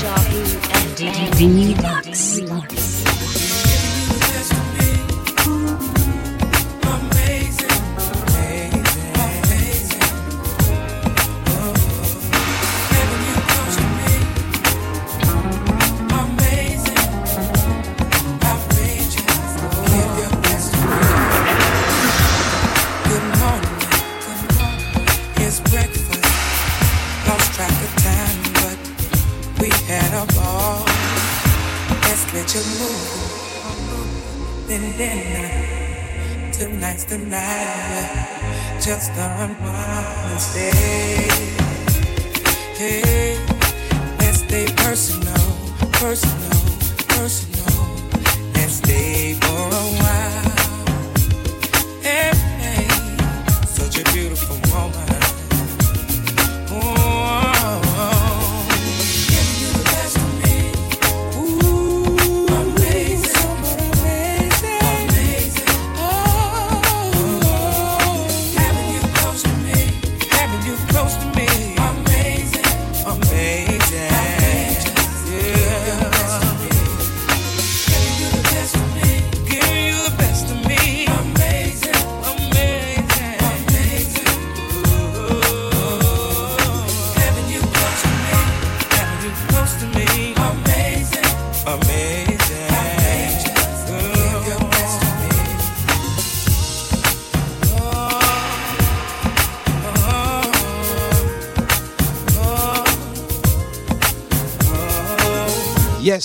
DJ Dlux. Tonight's the night, just unwind and stay. Hey, let's stay personal. Let's stay for a while. Hey, such a beautiful woman.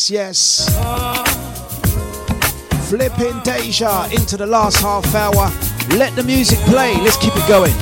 Yes. Flipping Deja into the last half hour. Let the music play. Let's keep it going.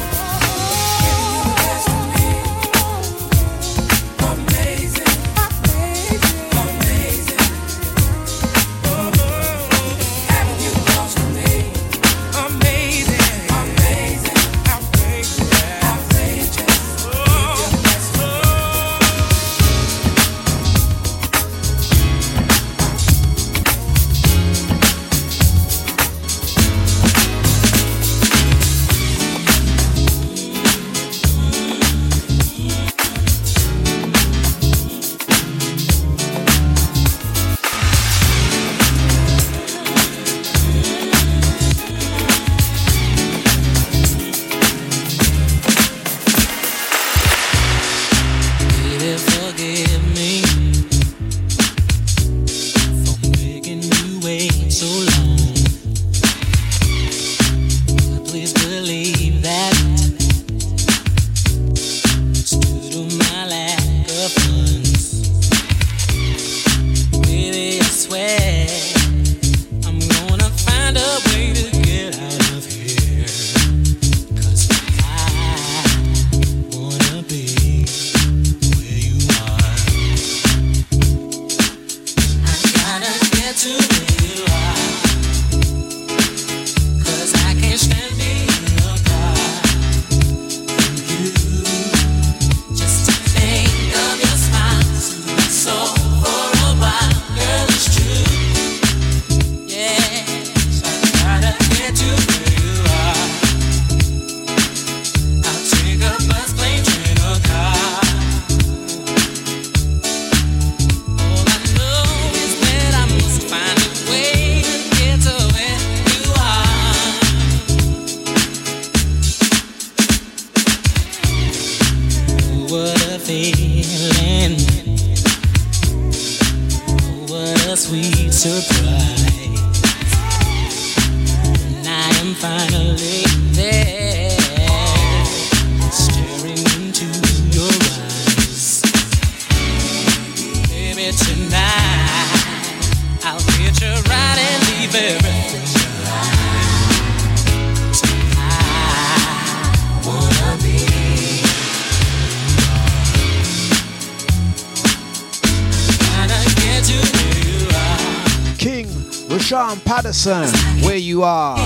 Where you are?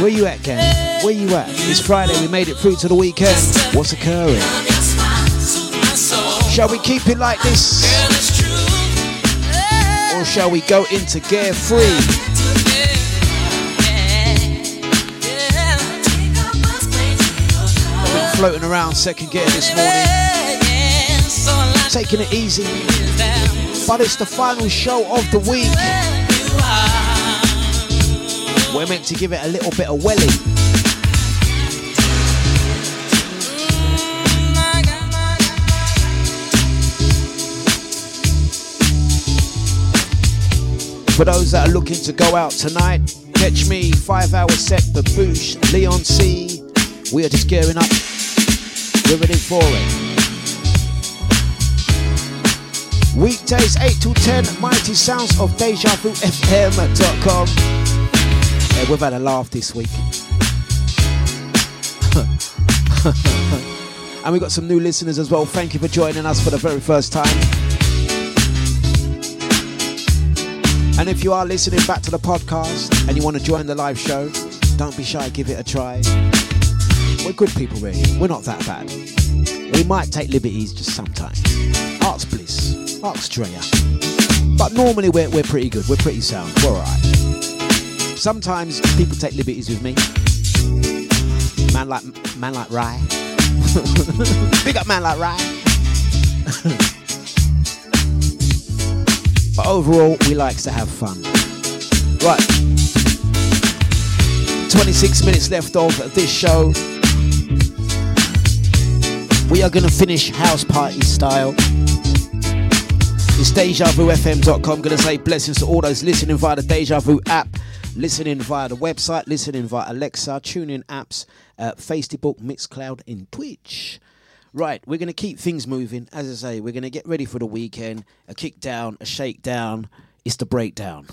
Where you at, Ken? Where you at? It's Friday, we made it through to the weekend. What's occurring? Shall we keep it like this? Or shall we go into gear free? I've been floating around second gear this morning. taking it easy, but it's the final show of the week. We're meant to give it a little bit of welly. For those that are looking to go out tonight, catch me, 5-hour set, Babouche, Leon C. We are just gearing up. We're ready for it. Weekdays 8 till 10, mighty sounds of dejavufm.com. Yeah, we've had a laugh this week. And we've got some new listeners as well. Thank you for joining us for the very first time. And if you are listening back to the podcast and you want to join the live show, don't be shy, give it a try. We're good people, really. We're not that bad. We might take liberties just sometimes. Art's bliss. Art's Drea. But normally we're pretty good. We're pretty sound. We're alright. Sometimes people take liberties with me. Man like Rye. Big up man like Rye. But overall, we like to have fun. Right. 26 minutes left of this show. We are going to finish house party style. It's dejavufm.com. Going to say blessings to all those listening via the Deja Vu app, listening via the website, listening via Alexa, tuning apps, Facebook, Mixcloud, and Twitch. Right, we're going to keep things moving. As I say, we're going to get ready for the weekend. A kick down, a shake down. It's the breakdown.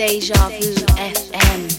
Deja Vu FM.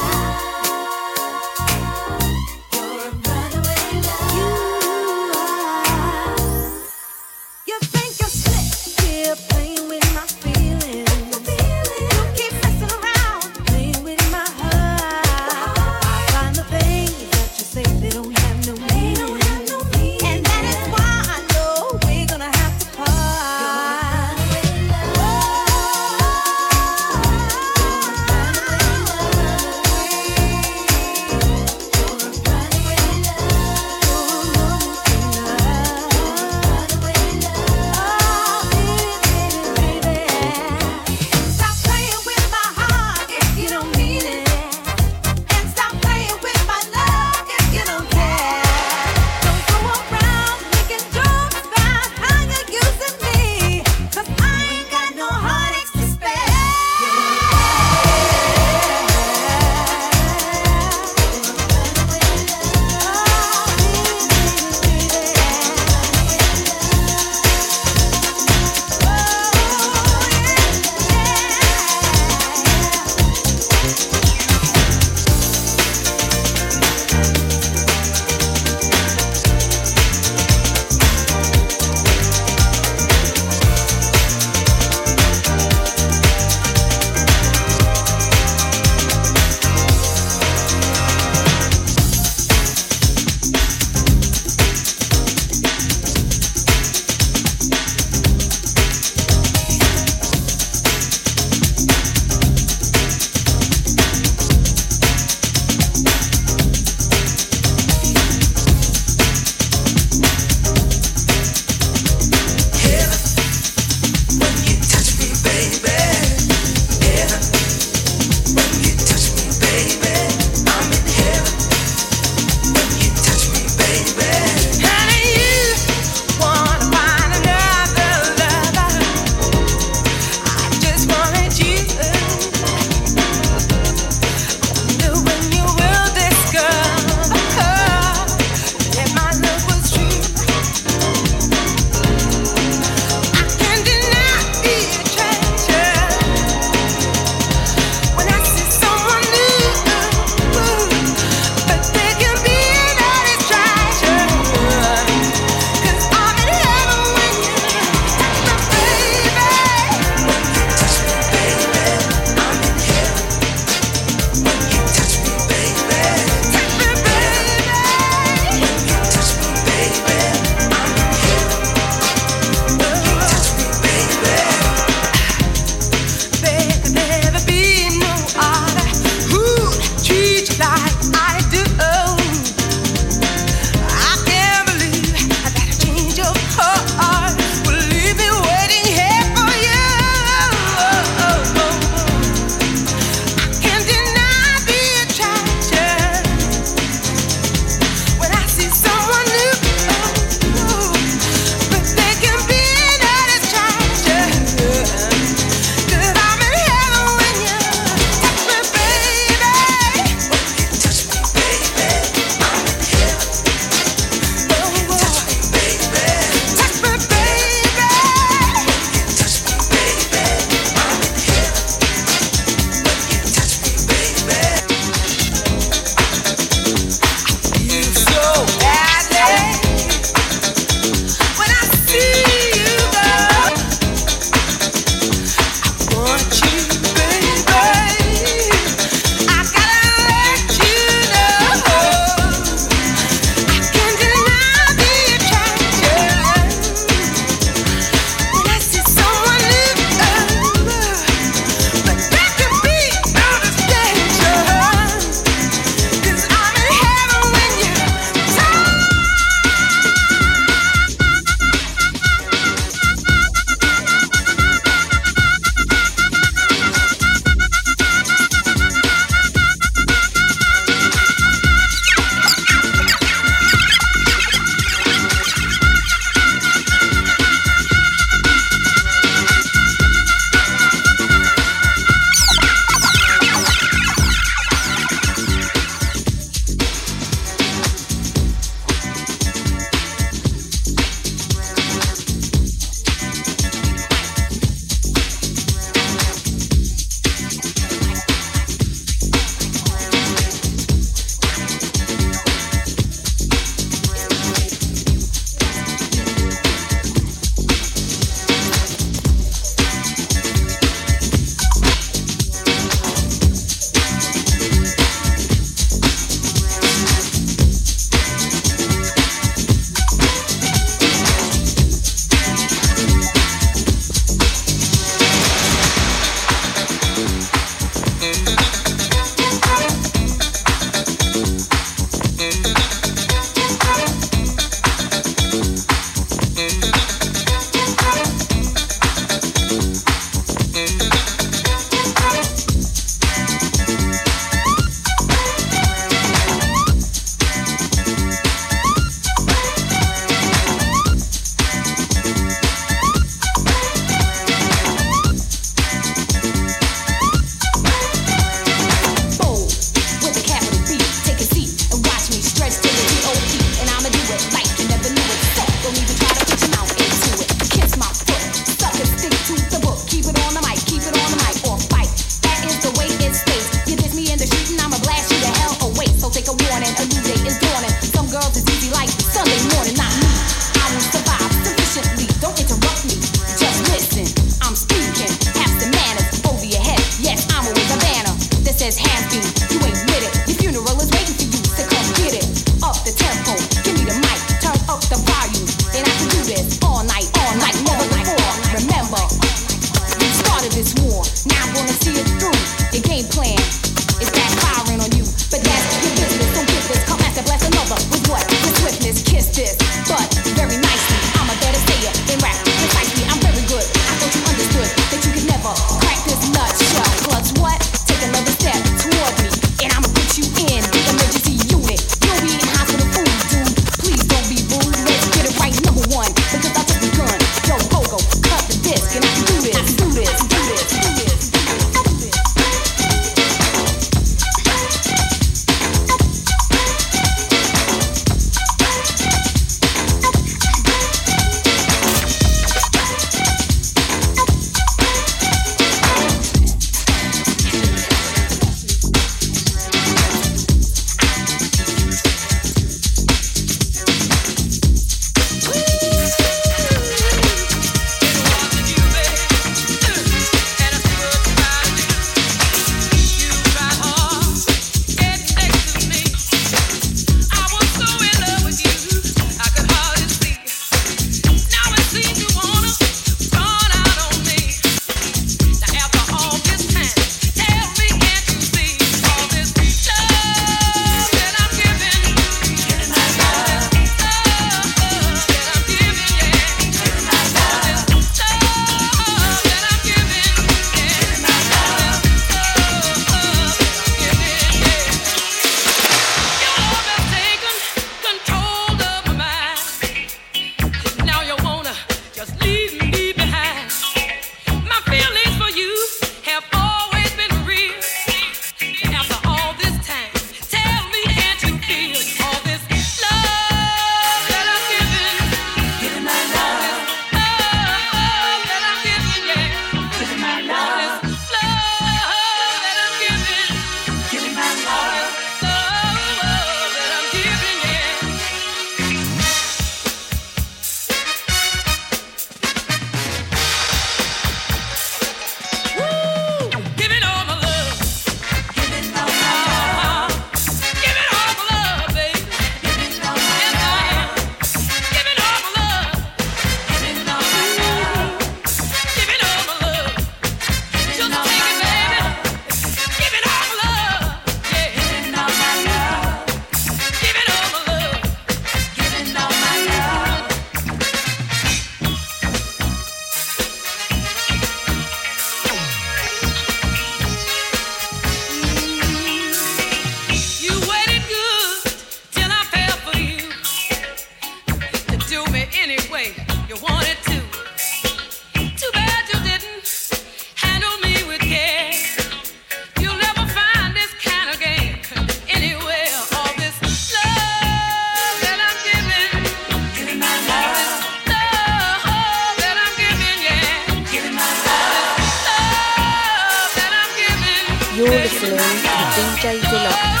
You're listening to DJ Dlux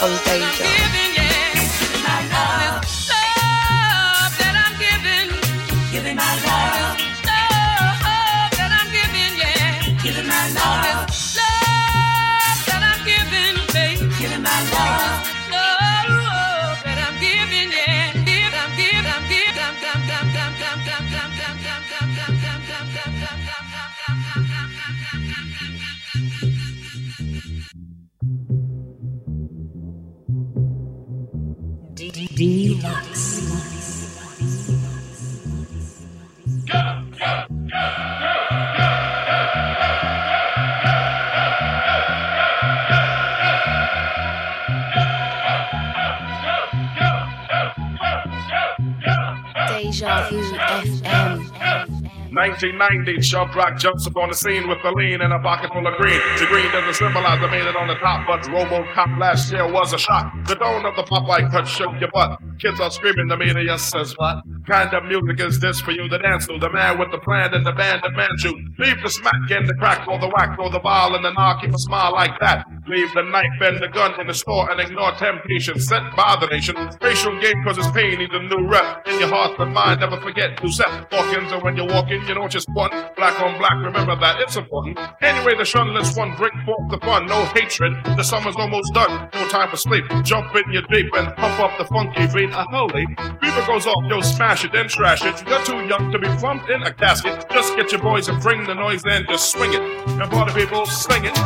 on Deja. Deja Vu FM. 1990, Chubb Rock jumps upon the scene with a lean and a pocket full of green. The green doesn't symbolize the man on the top, but RoboCop last year was a shock. The tone of the Popeye cut shook your butt. Kids are screaming, the media says what? Kind of music is this for you to dance to? The man with the plan and the band demands you. Leave the smack and the crack, or the whack, or the ball, and the knock, keep a smile like that. Leave the knife and the gun in the store and ignore temptation sent by the nation. Racial game causes pain, need a new rep. In your heart and mind, never forget to set Hawkins. And when you're walking, you know just one. Black on black, remember that, it's important. Anyway, the shunless one, bring forth the fun. No hatred, the summer's almost done. No time for sleep, jump in your deep and pump up the funky beat. A holy fever goes off, yo, smash it, then trash it. You're too young to be plumped in a casket. Just get your boys and bring the noise and just swing it. And party people, sing it.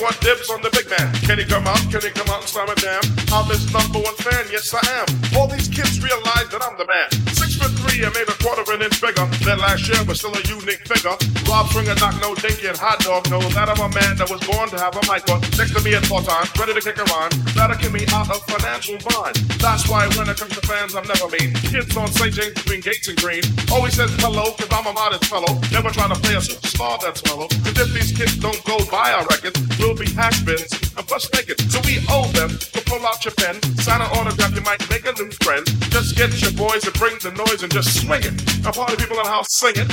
One dips on the big man. Can he come out and slam it down? I'm his number one fan, yes I am. All these kids realize that I'm the man. 6'3" and made a quarter of an inch bigger than last year, but still a unique figure. Rob Springer, knock no dinky and hot dog. No, that I'm a man that was born to have a mic on. Next to me at all times, ready to kick a rhyme. That'll get me out of financial bind. That's why when it comes to fans, I'm never mean. Kids on St. James between Gates and Green always says hello, cause I'm a modest fellow. Never try to play a superstar that's mellow. Cause if these kids don't go buy our records, we'll be hash bins and bust naked. So we owe them to pull out your pen, sign an autograph, you might make a new friend. Just get your boys and bring the noise and just swing it. Now party people in the house, sing it.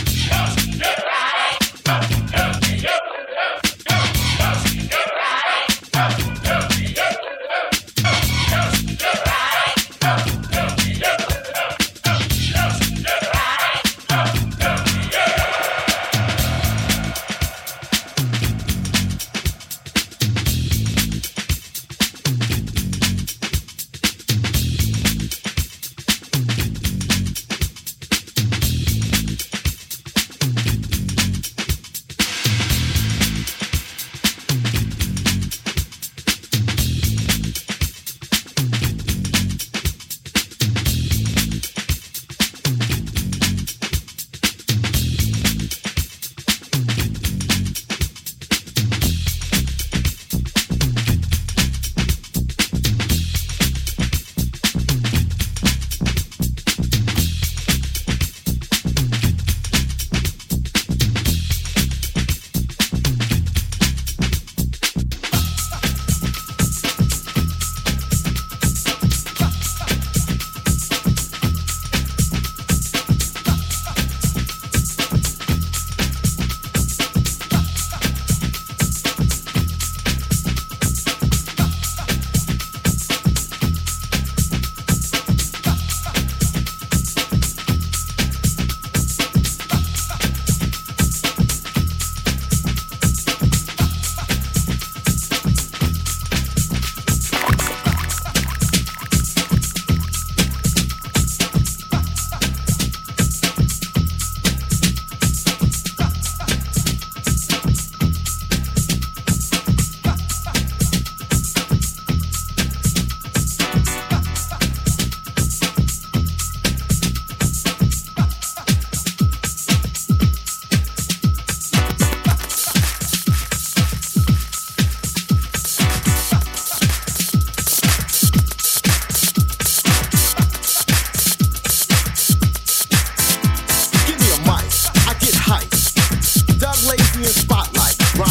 Spotlight, Ron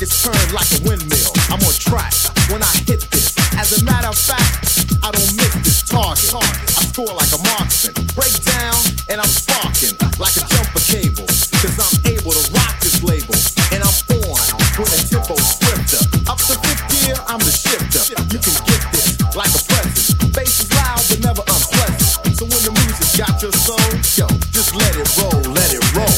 It's turned like a windmill. I'm on track when I hit this. As a matter of fact, I don't miss this target. I score like a marksman. Break down and I'm sparking like a jumper cable. Cause I'm able to rock this label. And I'm on when the tempo's swifter. Up to fifth gear, I'm the shifter. You can get this like a present. Bass is loud but never unpleasant. So when the music got your soul, yo, just let it roll, let it roll.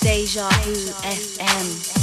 Deja Vu FM.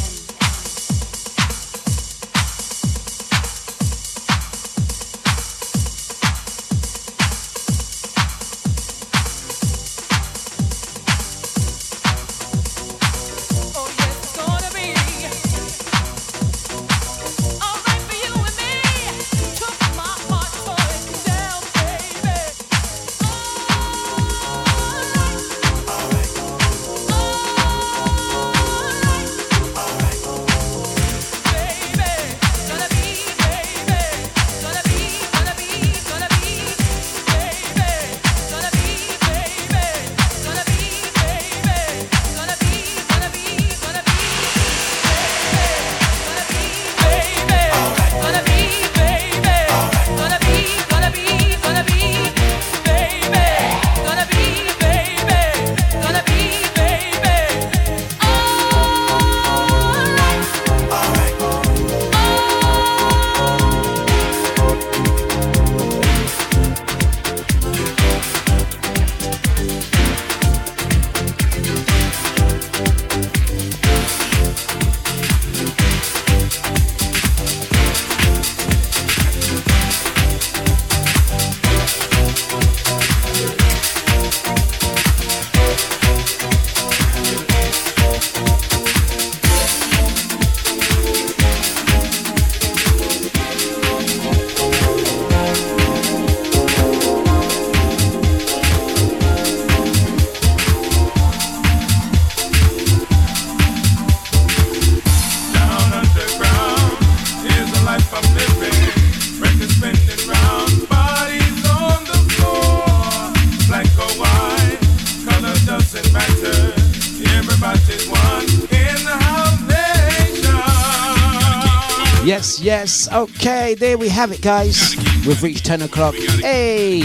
Yes, okay, there we have it, guys. We've reached 10 o'clock. Hey!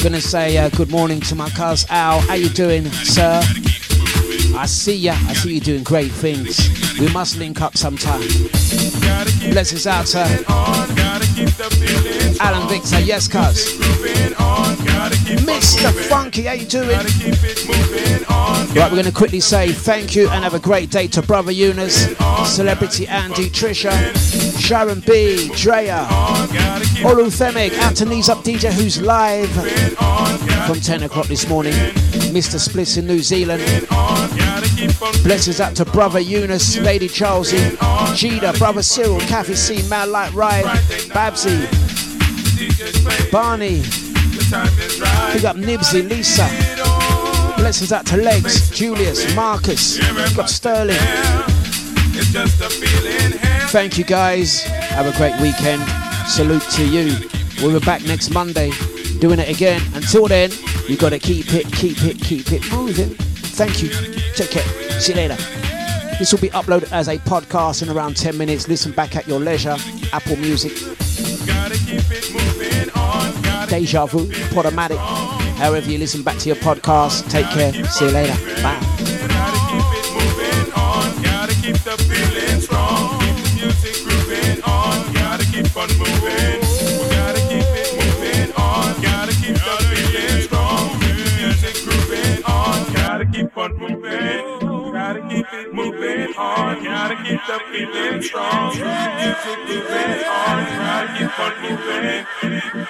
Gonna say good morning to my cuz Al. How you doing, sir? I see ya. I see you doing great things. We must link up sometime. Blessings out, sir. Alan Victor, yes, cuz. Mr. Funky, how you doing? Right, we're going to quickly say thank you and have a great day to Brother Eunice, Celebrity Andy, Trisha, Sharon B, Drea, Olufemi, Anthony's Up DJ, who's live from 10 o'clock this morning, Mr. Spliss in New Zealand. Blessings out to Brother Eunice, Lady Charlesy, Gida, Brother Cyril, Kathy C, Mal Light Ride, Babsy, Barney, pick up Nibsy, Lisa. Blessings out to Legs, Julius, Marcus, pick up Sterling. Thank you guys, have a great weekend, salute to you. We'll be back next Monday, doing it again. Until then, you gotta keep it moving. Thank you, take care, see you later. This will be uploaded as a podcast in around 10 minutes. Listen back at your leisure, Apple Music, Deja Vu, Podomatic, however you listen back to your podcast. Take care, see you later, bye. Gotta keep the feeling strong, keep the music grooving on, gotta keep on moving. Gotta keep it moving on, gotta keep the feeling strong, keep the music grooving on, gotta keep on moving. Gotta keep it moving on, gotta keep the feeling strong, keep the music moving on, gotta keep on moving.